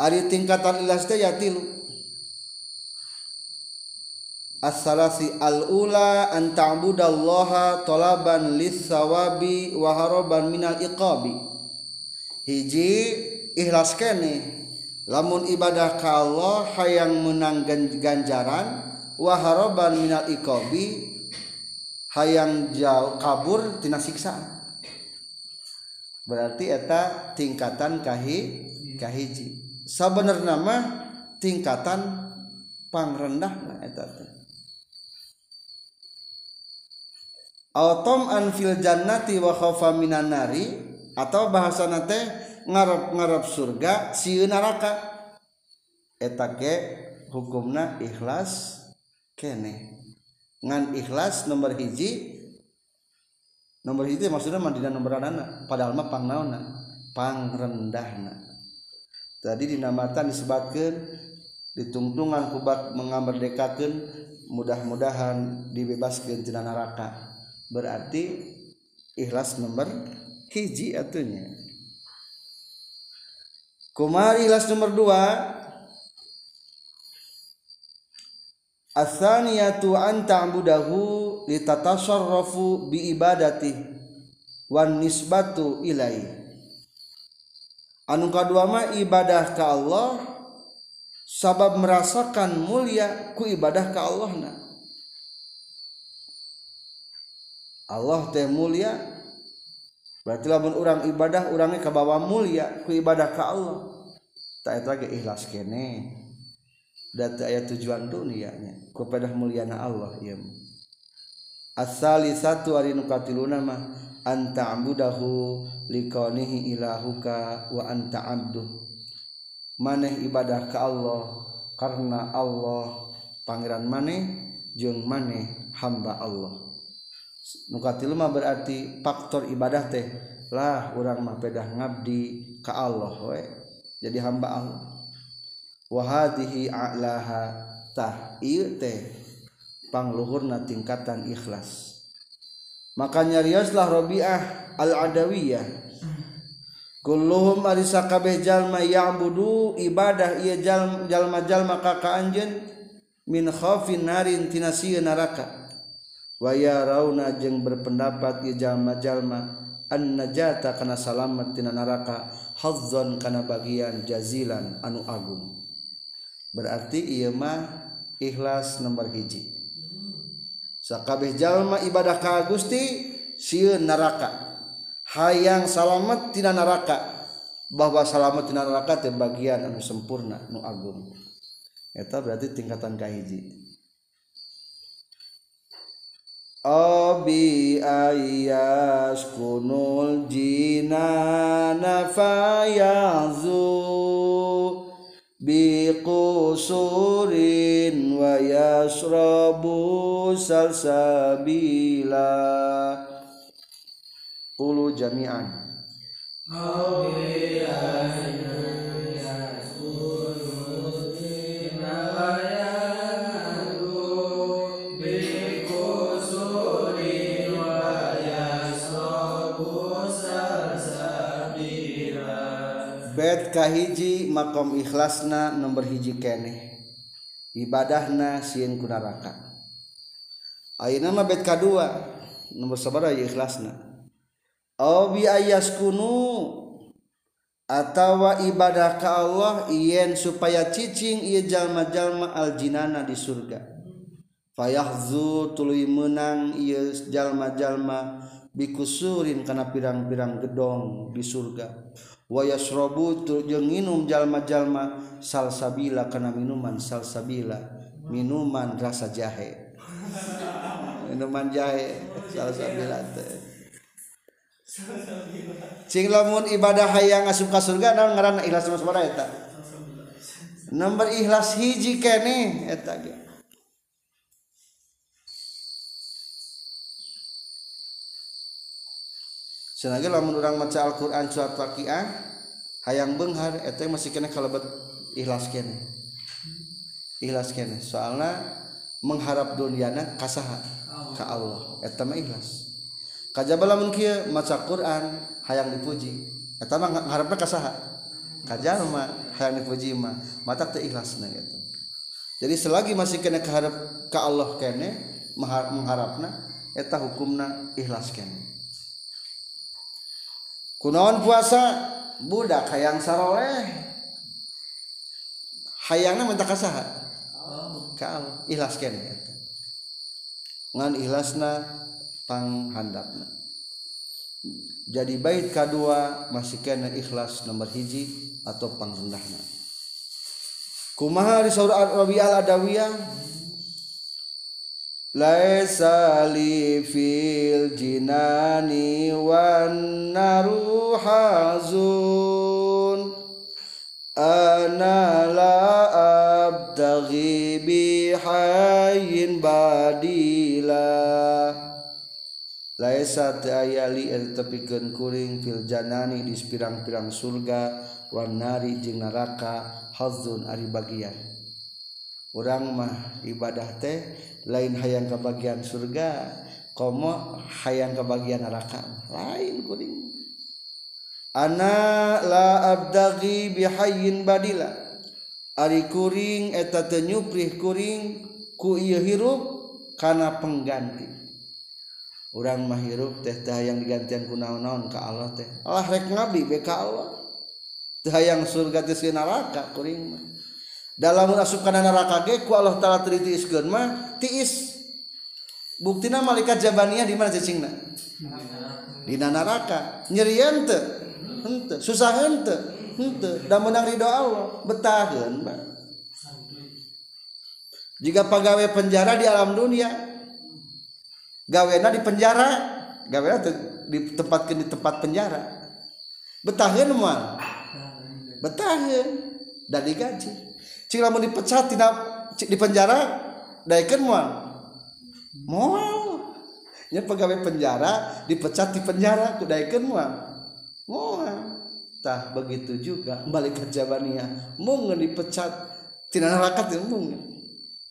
Ari tingkatan ikhlas teh ya tilu. As-salasi al-ula an ta'budallaha talaban lis-sawabi wa haraban minal iqabi. Hiji ikhlas keneh lamun ibadah ka Allah hayang menang ganjaran wa haraban minal iqabi hayang jauh kabur tina siksaan. Berarti eta tingkatan kahi kahiji. Sabenerna mah tingkatan pangrendahna eta teh. Autom anfil jannati wa khaufa minan nari atau bahasana teh ngarep-ngarep surga sieu neraka. Eta ge hukumna ikhlas keneh. Ngan ikhlas nomor hiji nomor hiji maksudna mandina nomor anana padahal mah pangnaonna pangrendahna. Tadi dinamatan disebatkeun ditungtungan kubat mengamerdekakeun mudah-mudahan dibebaskeun tina neraka. Berarti ikhlas nomor hiji atunya. Kumari ikhlas nomor dua. As-saniyatu an ta'budahu litatasarrafu biibadatihi wan nisbatu ilaihi. Anu kadua mah ibadah ka Allah sabab merasakan mulia ku ibadah ka Allahna. Allah teh mulia, berarti lamun orang ibadah orangnya kebawa mulia ku ibadah ka Allah. Tak eta ge ikhlas kene. Da teu aya tujuan dunianya, ku padah muliana Allah ieu. As-salisatu arinu katiluna mah anta ambudahu liqanihi ilahuka wa anta abduh. Maneh ibadah ka Allah karena Allah pangeran maneh jeung maneh hamba Allah. Nukatil mah berarti faktor ibadah teh lah urang mah pedah ngabdi ka Allah we jadi hamba Allah. Wa hadhihi a'laha tah ieu teh pangluhurna tingkatan ikhlas. Makanya rioslah Robiah al-Adawiyah kulluhum ari sakabeh jalma ya'budu ibadah ieu jalma-jalma ka ka anjeun min khaufin narin tina sieun neraka. Waya rauna jeung berpendapat ieu jalma-jalma annajata kana salamat tina neraka hazzan kana bagian jazilan anu agung. Berarti ieu mah ikhlas nomor hiji. Sakabeh jalma ibadah ka Gusti sieun neraka hayang salamat tina neraka bahwa salamat tina neraka teh bagian anu sempurna anu agung. Eta berarti tingkatan kahiji. Abi ayas kunul jinana fayazu biqusurin wa yasrabu salsabila. Qulu jami'an Abi ayas kunul jinana kahiji makom ikhlasna nomor hiji keneh ibadahna sieun ku neraka. Ayeuna mah bet kadua nomor sabaraha ikhlasna aw bi ayaskunu atawa ibadah ka Allah yen supaya cicing ieu jalma-jalma aljinana di surga fayahzu tuluy meunang ieu jalma-jalma bikusurin kana pirang-pirang gedong di surga. Wa yasrobu jeung nginum jalma-jalma salsabila kana minuman salsabila, minuman rasa jahe. Minuman jahe salsabila teh. Cing lamun ibadah hayang asup ka surga naon ngaranna ikhlas sabaraha eta? Nomor ikhlas hiji keneh eta ge. Senangnya lamun urang maca Al-Qur'an surat Waqiah hayang beunghar eta masih kena kalebet ikhlas kene. Ikhlas kene soalna mengharap duniana kasaha ka Allah eta mah ikhlas. Kajaba lamun kieu maca Qur'an hayang dipuji eta mah ngharepna kasaha ka jalma hayang dipuji mah mata teu ikhlasna eta. Jadi selagi masih kena kaharep ka Allah kene mengharapna eta hukumna ikhlas kene. Kunaon puasa budak hayang saroleh hayangna minta kasaha oh. Ka ikhlas kene eta ngan ikhlasna panghandapna. Jadi bait kadua masih kena ikhlas nomor hiji atau panghandahna. Kumaha risaur Rabi'al Adawiyah laisa li fil jinani wan naru hazun ana la abtaghi bi hayyin badila laisa ta'ayali ertepikeun kuring fil janani di pirang-pirang surga wan nari jeung neraka hazun ari bagian. Urang mah ibadah teh lain hayang ka bagian surga, komo hayang ka bagian neraka, lain kuring. Ana la abdaghi bi hayyin badila. Ari kuring eta teu nyuprih kuring ku ieu hirup kana pengganti. Urang mah hirup teh teh hayang digantian ku naon-naon ka Allah teh. Allah rek ngabdi be ka Allah. Teh hayang surga teh sieun neraka kuring mah. Dalam asup kana neraka ge ku Allah taala tiiskeun mah tiis. Buktina malaikat Jabaniyah di mana cicingna? Dina neraka. Nyerieun teu? Henteu. Susah henteu? Henteu. Da meunang ridho Allah, betaheun bae. Jiga pagawe penjara di alam dunia, gawena di penjara, gawena ditempatkeun di tempat penjara. Betaheun moal. Betaheun da digaji. Cik lamun dipecat tidak di penjara daekeun moal. Moal. Nya pegawai penjara dipecat di penjara ku daekeun moal. Moal. Tah begitu juga malaikat Jabaniyah mung dipecat tina neraka teh mung.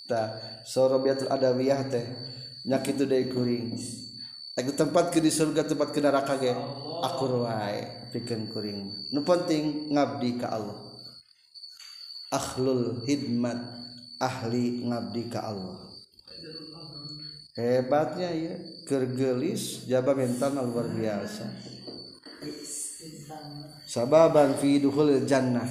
Tah Sorobiatul Adawiyah teh nya kitu deui kuring. Tah tempat ke di surga tempat ke neraka ge akur wae pikeun kuring. Nu penting ngabdi ka Allah. Akhlul hidmat ahli ngabdi ka Allah. Hebatnya ya kergelis jaba mentalna luar biasa. Sababan fi dukhulil jannah.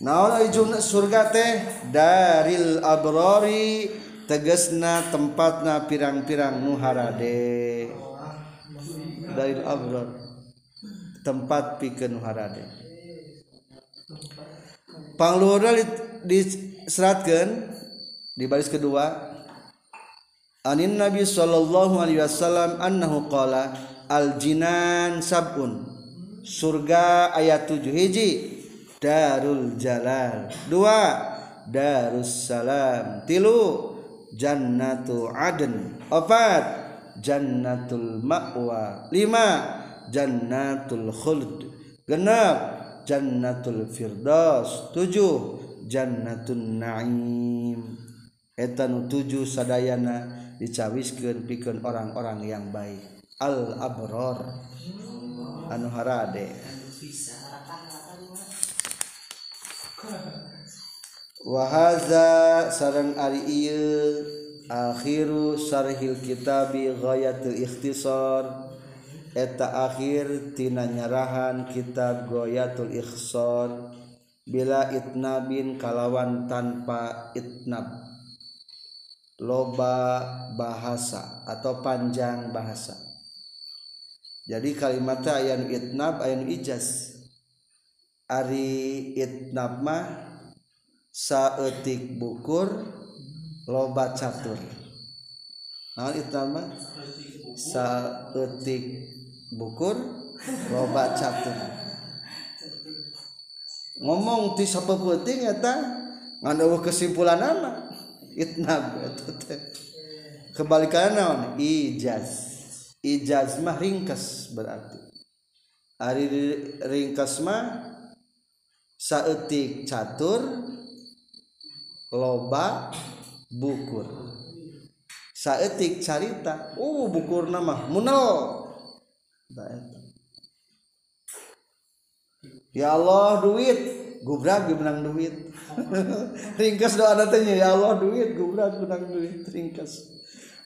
Naon ujungna surga teh daril abrari tegasna tempatna pirang-pirang nu harade. Daril abrar tempat pikeun nu harade. Pangluhurna diseratkan di baris kedua. Anin Nabi sallallahu alaihi wasallam annahu qala al jinan sabun. Surga ayat tujuh hiji darul jalal, dua darus salam, tilu jannatu adn, empat jannatul ma'wa, lima jannatul khuld, genap jannatul firdaus, tujuh jannatun naim. Eta nu tujuh sadayana dicawiskeun pikeun orang-orang yang baik al abror anu harade. Wa hadza sareng ari ieu akhiru sarhil kitabi ghayatul ikhtisar. Eta akhir tina nyarahan kitab Ghayatul Ikhtisar bila itnabin kalawan tanpa itnab loba bahasa atau panjang bahasa. Jadi kalimatnya ayanu itnab ayanu ijaz. Ari itnab mah saeutik bukur loba catur. Nah itnab mah saeutik bukur loba catur. Ngomong ti sapeuting eta ngandeuh kesimpulan nama itnab eta teh. Kebalikanna naon ijaz. Ijaz mah ringkas berarti ari ringkas mah saeutik catur loba bukur saeutik carita uh bukurna mah munel. Ya Allah duit gubrak menang duit ringkas doana teh nya. Ya Allah duit gubrak menang duit ringkas.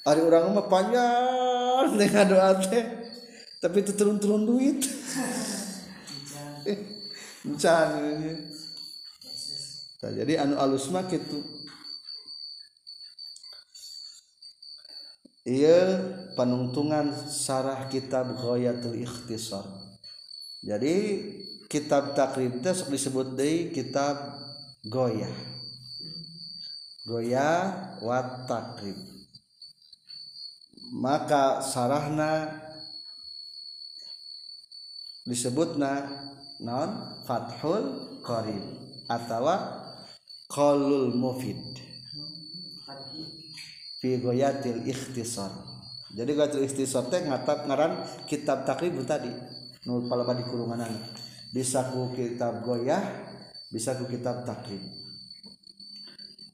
Ari urang mah panjang dengan doa teh tapi itu turun-turun duit encan. Nah, jadi anu alus mah kitu ieu panungtungan sarah kitab Ghayatul Ikhtisar. Jadi kitab takrib teh sok disebut deui kitab Ghayah Ghayah wa takrib. Maka sarahna disebutna non fathul qarib atawa qaulul mufid fi ghayatil ikhtisar. Jadi ghayatil ikhtisar teh ngatap ngaran kitab takrib tadi nu palaba dikurunganan bisa ku kitab ghayah bisa ku kitab takrib.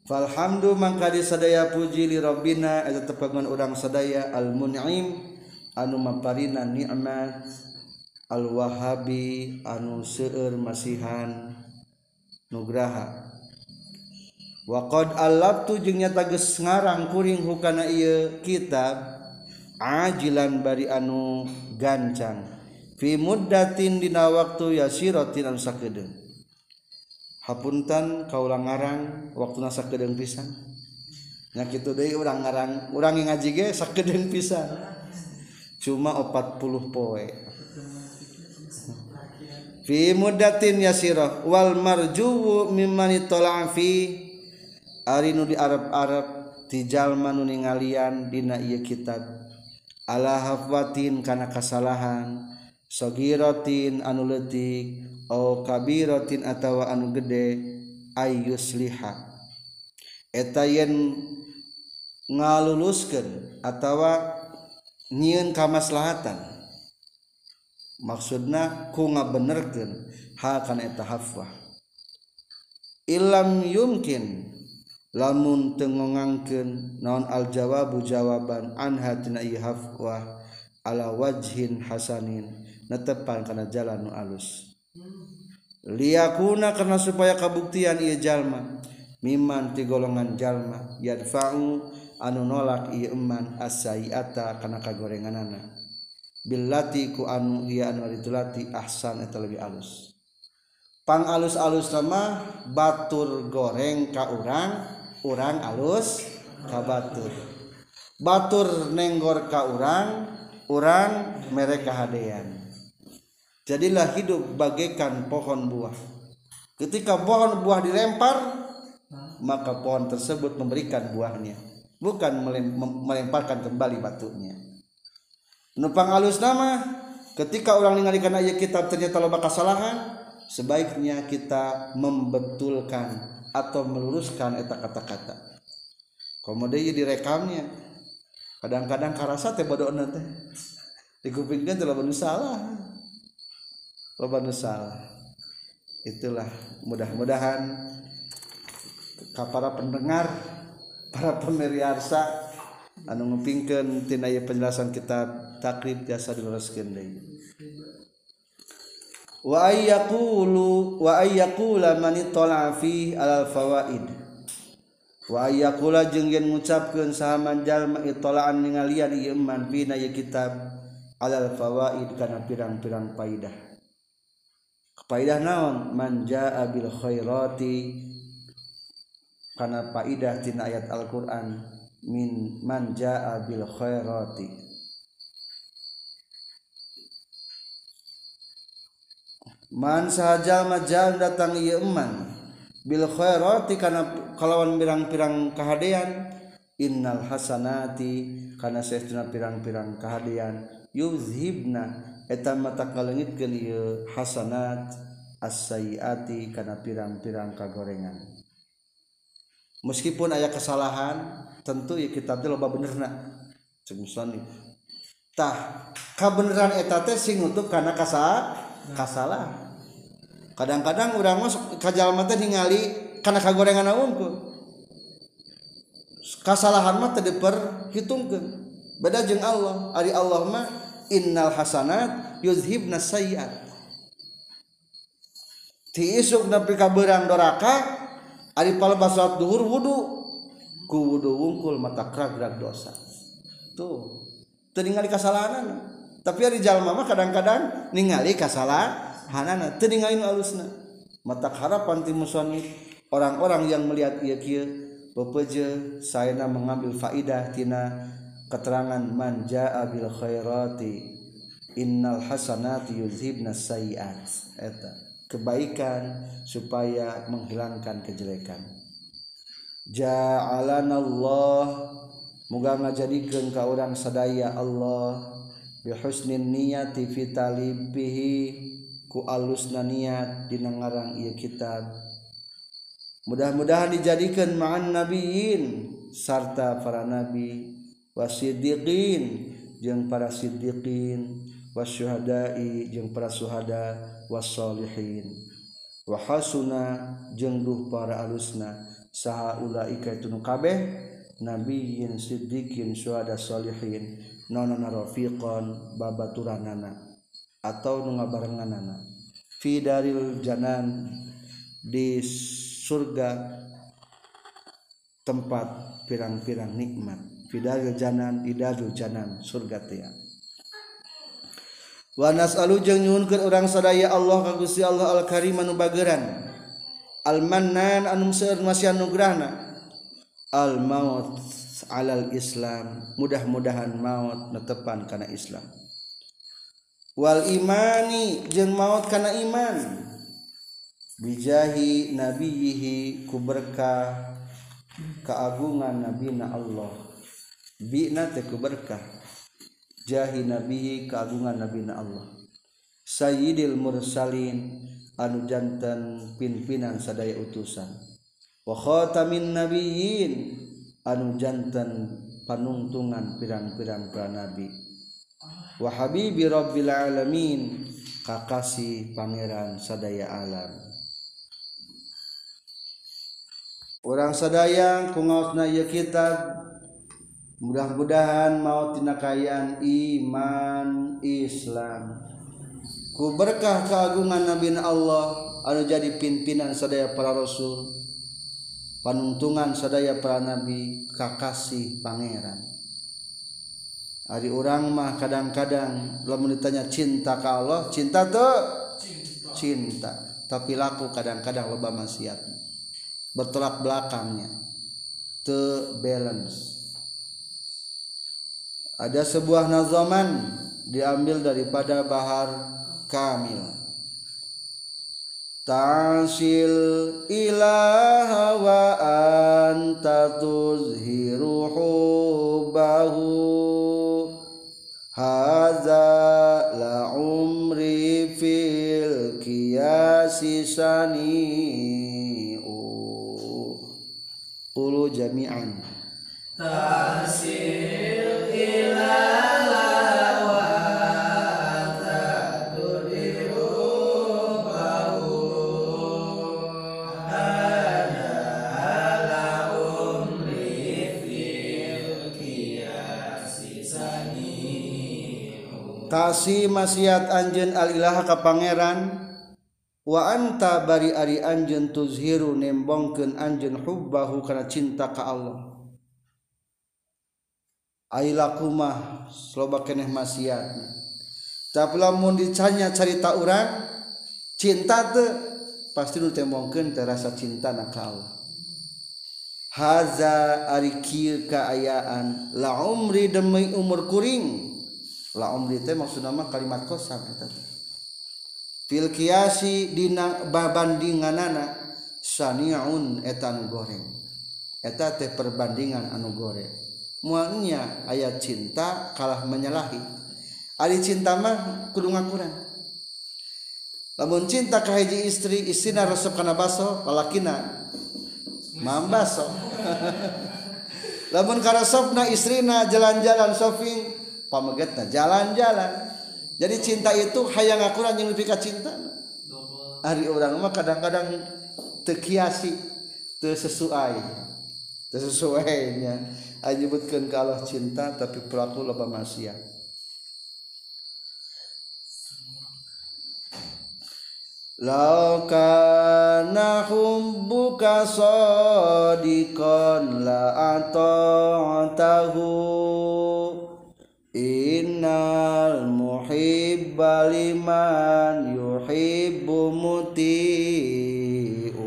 Falhamdu mangka disadaya puji li rabbina eta tepangan urang sadaya al mun'im anu maparina nikmat al wahabi anu seueur masihan nugraha. Wa qad allabtu jeung nyata geus ngarang kuring hukana ieu kitab ajilan bari anu gancang fi muddatin dina waktu yasiratin anu sakedeung. Hapuntan kaulah ngarang waktuna sakedeung pisan. Nya kitu deui urang ngarang, urang ngaji ge sakedeung pisan. Cuma empat puluh poe. Fi muddatin yasirah wal marjuu mimman tala'a fi ari nu di Arab-Arab ti jalma nu ningalian dina ieu kitab. Ala hafwatin kana kasalahan, sagiratin anu leutik au kabiratin atawa anu gede ayyusliha eta yen ngaluluskeun atawa nyieun kamaslahatan maksudna ku ngabenerkeun ha kana eta hafwah. Ilam yumkin lamun teu ngongangkeun naon aljawabu jawaban anha tina ieu hafwah ala wajhin hasanin netepan kana jalan nu alus. Liyakuna karena supaya kabuktian ieu jalma miman ti golongan jalma yadfa'u anu nolak ieu iman as-sayi'ata kana kagorenganana billati ku anu ieu anu ditulati ahsan eta lebih alus. Pang alus-alus mah batur goreng ka urang, urang alus ka batur. Batur nenggor ka urang, urang mere kahadean. Jadilah hidup bagaikan pohon buah. Ketika pohon buah dilempar, maka pohon tersebut memberikan buahnya, bukan melemparkan kembali batunya. Numpang alus nama, ketika orang ningali kana ieu kitab ternyata loba kasalahan, sebaiknya kita membetulkan atau meluruskan eta kata-kata. Komodo ieu direkamnya. Kadang-kadang karasa teh bodohna teh. Dikupingkeun teh loba nu salah. Loba nu salah. Itulah mudah-mudahan para pendengar, para pemirsa anu ngupingkeun tina ieu penjelasan kitab takrib tiasa diluruskeun deui. Wa ayyaqulu wa ayyaqula man tala fi alal fawaid. Wa ayyaqula jeung yen ngucapkeun sahaman jalma itolaan ningalian ieu man pina ieu kitab alal fawaid kana pirang-pirang faidah. Faidah naon man jaa bil khairati kana faidah tina ayat Al-Qur'an min man jaa bil khairati Man sahajal majal datang ieu eman bil khairati kana kalawan pirang-pirang kahadean, innal hasanati kana saestuna pirang-pirang kahadean yuzhibna eta mata kalengitkeun ieu hasanat as-sayiati kana pirang-pirang kagorengan. Meskipun aya kesalahan tentu ieu kitab teh loba benerna cek musannif tah kabeneran eta teh sing nutup kana kasa kasalahan. Kadang-kadang urang masuk kajalma teh ningali kana kagorengan unggul. Kasalahan mah teu diperhitungkeun. Beda jeung Allah, ari Allah mah innal hasanat yuzhibna sayiat. Ti isukna pri kabeurang doraka ari palebas salat duhur wudu ku wudu wungkul mata kragrag dosa. Tuh, teu ningali kasalahanan. Tapi ari jalma mah kadang-kadang ningali kasalahan hanana teu ningalin alusna mata harapan ti musannif orang-orang yang melihat ieu kieu bepeje saena mengambil faidah tina keterangan man jaa bil khairati innal hasanati yuzhibna sayiat eta kebaikan supaya menghilangkan kejelekan. Ja'alanallah muga ngajadikeun ka urang sadaya Allah bi husnin niyati fi talibihi ku alusna niat dina ngarang ieu kitab. Mudah-mudahan dijadikeun ma'an nabiyyin sarta para nabi wasiddiqin jeung para siddiqin wasyuhada'i jeung para syuhada wassalihin wa hasuna jeung duh para alusna saha ulaika tunu kabeh nabiyyin siddiqin syuhada salihin nonana rafiqan babaturanana atau nu ngabarenganana fi daril janan di surga tempat pirang-pirang nikmat fi daril janan idarul janan surga tia wa nas'alu jeung nyuhunkeun urang sadaya Allah ka Gusti Allah al karim anu bageuran al mannan anu seueur masih anugrahna al maut alal islam mudah-mudahan maut netepan kana Islam wal imani jeung maut kana iman bijahi nabiyihi ku berkah keagungan nabina Allah bina teh ku berkah jahi nabihi keagungan nabina Allah sayyidil mursalin anu janten pimpinan sadaya utusan wa khatamin nabiyyin anu janten panungtungan pirang-pirang para nabi wa habibi rabbil alamin kakasih pangeran sadaya alam. Urang sadaya kungaosna ieu kitab mudah-mudahan maot tina kaayaan iman Islam ku berkah keagungan nabina Allah anu jadi pimpinan sadaya para rasul panuntungan sadaya para nabi kakasih pangeran. Ari orang mah kadang-kadang lamun ditanya cinta ka Allah, cinta tuh cinta. cinta, tapi laku kadang-kadang loba maksiat. Bertolak belakangnya. Teu balance. Ada sebuah nazaman diambil daripada Bahar Kamil. Ta'sil ilaha wa anta tuzhiru hubbahu hadza la umri fil qiyasi sani qulu jami'an tasil ila kasih maksiat anjeun alilaha ka pangeran wa anta bari ari anjeun tuzhiru nembongkeun anjeun hubbahu kana cinta ka Allah ailakumah loba keneh maksiatna tapi lamun dicanya carita urang cinta teu pasti nu tembongkeun teh rasa cintana ka Allah haza ari kieu kaayaan la umri demi umur kuring la umri teh maksudna mah kalimat qasam eta. fil kiasi dina babandinganana saniaun etan goreng eta teh perbandingan anu goreng muanya aya cinta kalah menyalahi ari cinta mah kudu ngakurang lamun cinta ka hiji istri istina resep kana baso lalakina mambaso lamun karasopna istrina jalan-jalan shopping pamegetna jalan-jalan. Jadi cinta itu hayang akuran yang lebih cinta. Hari orang mah kadang-kadang terkiasi, tersesuai, tersesuainya. Ajibutkan ke Allah cinta tapi pelaku loba maksiat. Lau kana hubbuka sadiqan la ata'tahu. Innal muhibba liman yuhibbu muti'u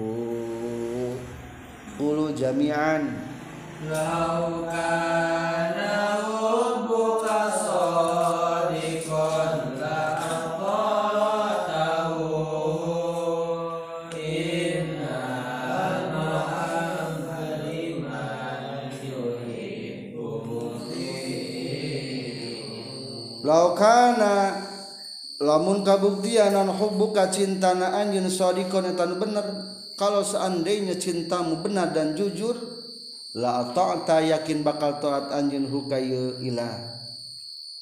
qulu jami'an lau kana hubbuka sadiqan la ata'tahu innal muhibba liman yuhibbu muti'u laukana lamun kabuktian an hubbuka cintana anjeun shadiqan eta nu bener kalau seandainya cintamu benar dan jujur la ta'ata yakin bakal taat anjeun hukayeu ilah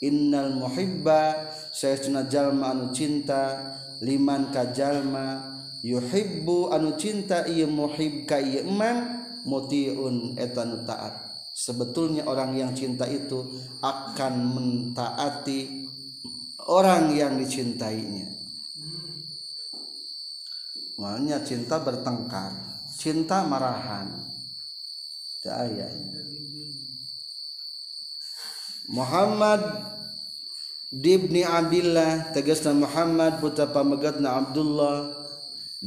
innal muhibba saestuna jalma anu cinta liman kajalma yuhibbu anu cinta ieu muhib ka ieu man mutiun eta nu taat. Sebetulnya orang yang cinta itu akan mentaati orang yang dicintainya. Makanya cinta bertengkar, cinta marahan. Tidak ayahnya. Muhammad ibn Abdullah tegasna Muhammad putra pamegatna Abdullah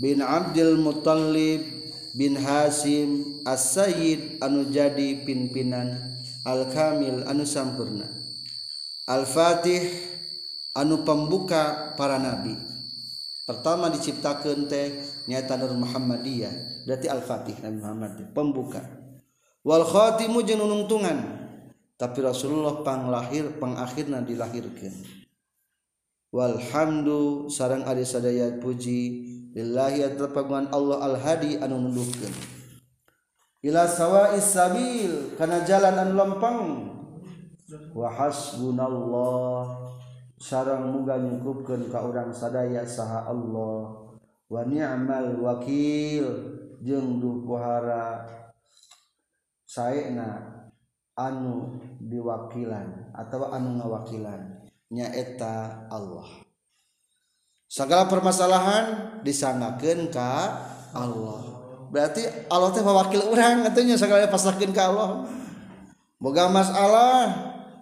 bin Abdul Muttalib bin Hasim As-Sayyid anu jadi pimpinan Al-Kamil anu sampurna Al-Fatih anu pembuka para nabi. Pertama diciptakeun teh nyaeta Nur Muhammadiyah berarti Al-Fatih Nabi Muhammad pembuka. Wal khatimu jeung nunungtungan tapi Rasulullah panglahir pangakhirna dilahirkeun. Walhamdu sareng ari sadaya puji lillahi ta'ala paguan Allah al-hadi anu nunduhkeun ila sawa'is sabil kana jalan anu lempeng wa hasbunallah sareng muga nyukupkeun ka urang sadaya saha Allah wa ni'mal wakil jeung duh pohara saena anu diwakilan atawa anu ngawakilan nyaeta Allah. Segala permasalahan disanggakeun ka Allah. Berarti Allah teh wakil urang atunya segala pasrahkeun ka Allah. Boga masalah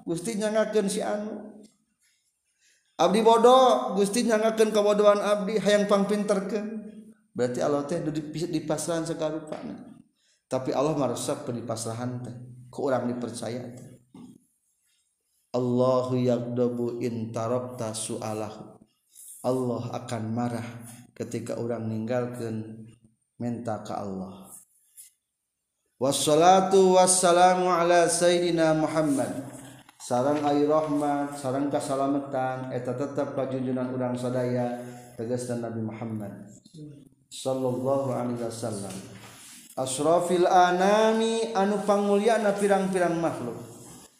Gusti nyanggakeun si anu. Abdi bodoh Gusti nyanggakeun kabodohan abdi hayang pangpinterkeun. Berarti Allah teh dipasrahan sagarupana. Tapi Allah maresep penipasrahan teh ku urang dipercaya teh. Allahu yaqdabu in tarabta su'alahu. Allah akan marah ketika orang ninggalkan minta ke Allah. Wassalatu wassalamu ala sayyidina Muhammad. Sarang ayu rahmat, sarang kasalamatan eta tetap kajunjunan urang sadaya tegasna Nabi Muhammad sallallahu alaihi wasallam. Asrafil anami anu pangulyana pirang-pirang makhluk.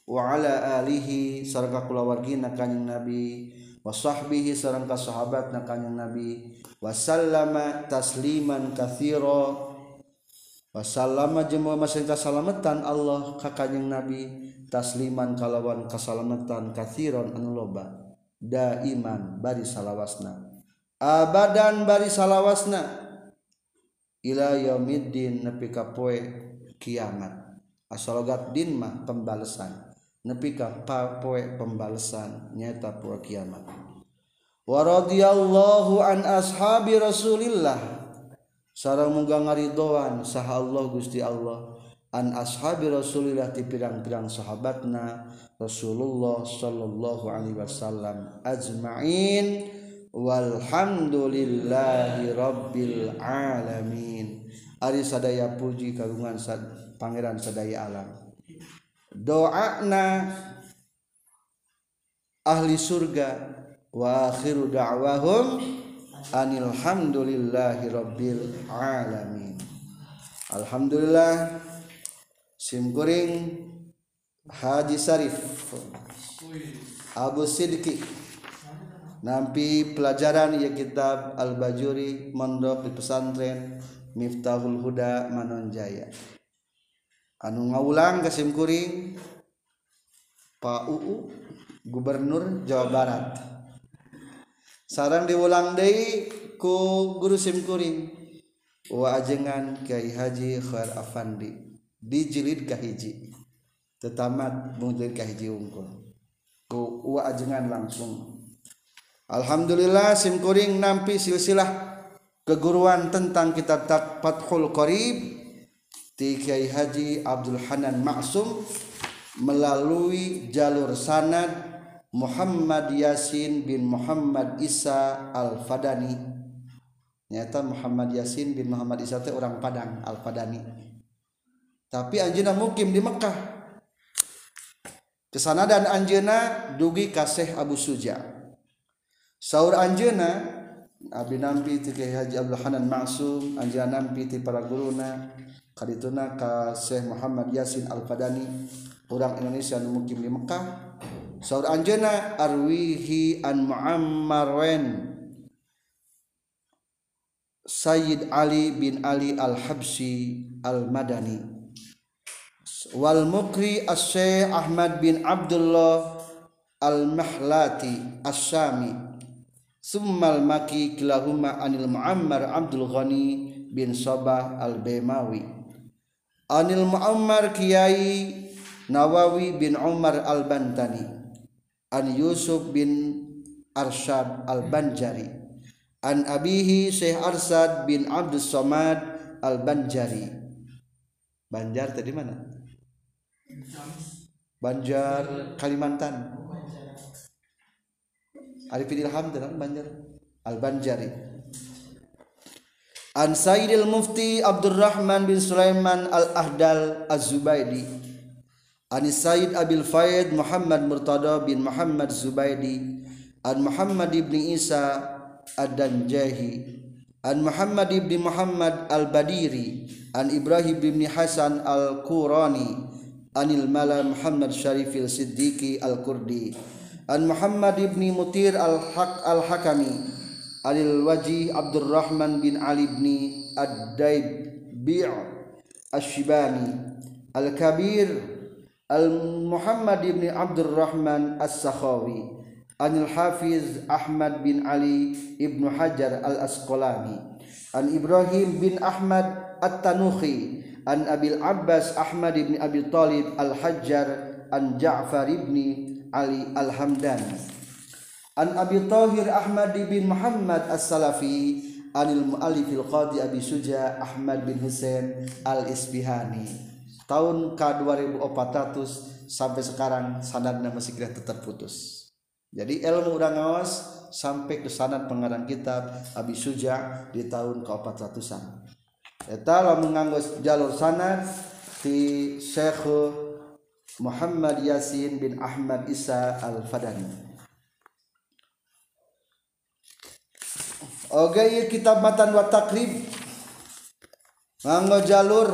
Wa ala alihi sareng kulawargina kanjing Nabi. Wa sahbihi sareng ka sahabatna kanjing Nabi wa sallama tasliman katsira wa sallama jeung masalah kasalametan Allah ka kanjing Nabi tasliman kalawan kasalametan katsiran anu loba daiman bari salawasna abadan bari salawasna ila yaumiddin nepi ka poe kiamat asalogat din mah pembalesan nepi ka poe pembalesan nyata poe kiamat. Wa radhiyallahu an ashabi Rasulillah sareng muga ngaridoan saha Allah Gusti Allah an ashabi Rasulillah ti pirang-pirang sahabatna Rasulullah sallallahu alaihi wasallam ajmain walhamdulillahi rabbil alamin. Ari sadaya puji kagungan sad, pangeran sadaya alam. Doana ahli surga wa akhiru da'wahum anil hamdulillahi rabbil alamin. Alhamdulillah simkuring Haji Syarif Abu Sidki nampi pelajaran ya kitab Al-Bajuri mondok di pesantren Miftahul Huda Manonjaya. Anu ngaulang kasim kuring Pak Uu Gubernur Jawa Barat. Sarang diulang deui ku guru simkuring wa ajengan Kyai Haji Khair Afandi di jilid kahiji tetamat mungkin kahiji unggul ku wa ajengan langsung. Alhamdulillah simkuring nampi silsilah keguruan tentang kitab Fathul Qorib ti Kyai Haji Abdul Hanan Ma'sum melalui jalur sanad Muhammad Yasin bin Muhammad Isa Al-Fadani. Nyata Muhammad Yasin bin Muhammad Isa teh orang Padang Al-Fadani. Tapi anjeunna mukim di Mekkah. Kesanadan anjeunna dugi ka Syekh Abu Suja. Saur anjeunna abdi nampi ti Kyai Haji Abdul Hanan Ma'sum, anjeunna nampi ti para guruna kadituna ka Syekh Muhammad Yasin Al-Fadani urang Indonesia nu mukim di Mekkah. Saur anjeunna arwihi an Muammarwen Sayyid Ali bin Ali Al-Habsi Al-Madani wal mukri Syekh Ahmad bin Abdullah Al-Mahlati As-Sami summal maki kilahuma anil Muammar Abdul Ghani bin Sabah Al-Baimawi anil Muammar Kiai Nawawi bin Umar Al-Bantani an Yusuf bin Arshad Al-Banjari an abihi Syekh Arshad bin Abdus Samad Al-Banjari. Banjar tadi mana? Banjar Kalimantan. Arifin Ilham dalam Banjar Al-Banjari an Sayyidil Mufti Abdurrahman bin Sulaiman Al-Ahdal Az-Zubaydi an Sayyid Abil Faid Muhammad Murtada bin Muhammad Zubaydi an Muhammad ibn Isa Ad-Danjahi an Muhammad ibn Muhammad Al-Badiri an Ibrahim ibn Hasan Al-Qurani anil Mala Muhammad Syarifil Siddiqi Al-Kurdi an Muhammad ibn Mutir al-Haq al-Hakami alil Waji Abdurrahman bin Ali ibn Ad-Daybi' Ash-Shibani al-Kabir al-Muhammad ibn Abdurrahman as-Sakhawi anil Hafiz Ahmad bin Ali ibn Hajar al-Asqalani an Ibrahim bin Ahmad at-Tanuhi an Abil Abbas Ahmad ibn Abi Talib al-Hajjar an Ja'far ibn Ali Al-Hamdani an Abi Tahir Ahmad bin Muhammad As-Salafi anil mu'allif al-Qadi Abi Suja Ahmad bin Husain Al-Isbihani tahun ka dua ribu empat ratus sampai sekarang sanadna masih kira tetap putus. Jadi ilmu urang ngaos sampai ke sanad pengarang kitab Abi Suja di tahun ka empat ratusan eta lamun nganggo jalur sanad di Syekh Muhammad Yasin bin Ahmad Isa Al-Fadani. Oke, okay, kitab Matan wa Taqrib nganggo jalur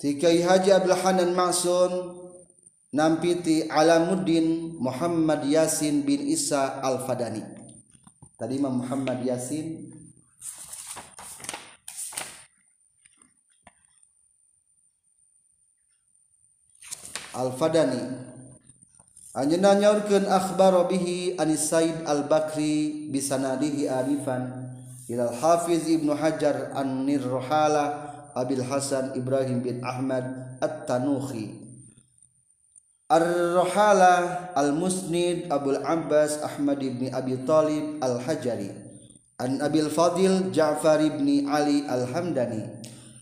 ti Kyai Haji Abdul Hanan Ma'sum nampi ti Alamuddin Muhammad Yasin bin Isa Al-Fadani. Tadi Imam Muhammad Yasin Al-Fadani anjeunna nyaurkeun akhbaro bihi anis Said Al-Bakri bisanadihi arifan ilal Hafiz Ibnu Hajar an-Nirhala Abil Hasan Ibrahim bin Ahmad At-Tanuhi Ar-Ruhala Al-Musnid Abul Abbas Ahmad ibn Abi Talib Al-Hajari an Abil Fadil Ja'far ibn Ali Al-Hamdani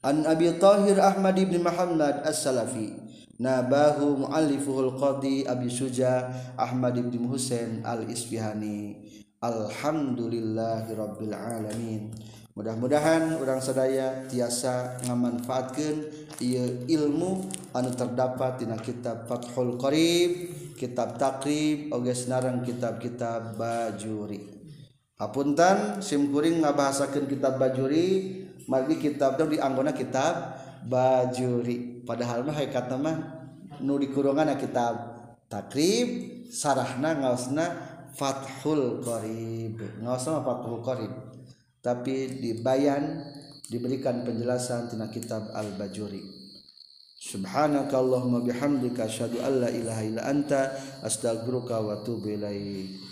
an Abi Tahir Ahmad ibn Muhammad As-Salafi nabahu muallifuhul qadi Abi Suja Ahmad ibn Husain al-Isfihani. Alhamdulillahirabbil alamin. Mudah-mudahan urang sadaya tiasa ngamanfaatkeun ieu ilmu anu terdapat dina kitab Fathul Qarib, kitab Taqrib, oge sareng kitab-kitab Bajuri. Hapunten sim kuring ngabahasakeun kitab Bajuri, margi kitab teh dianggona kitab Bajuri. Padahal mah haikatna mah nu dikuranganna kitab Taqrib, sarahna ngaosna Fathul Qarib. Ngaosna Fathul Qarib. Tapi dibayan diberikan penjelasan tina kitab Al-Bajuri. Subhanakallahumma bihamdika asyhadu alla ilaha illa anta astaghfiruka wa atubu ilaik.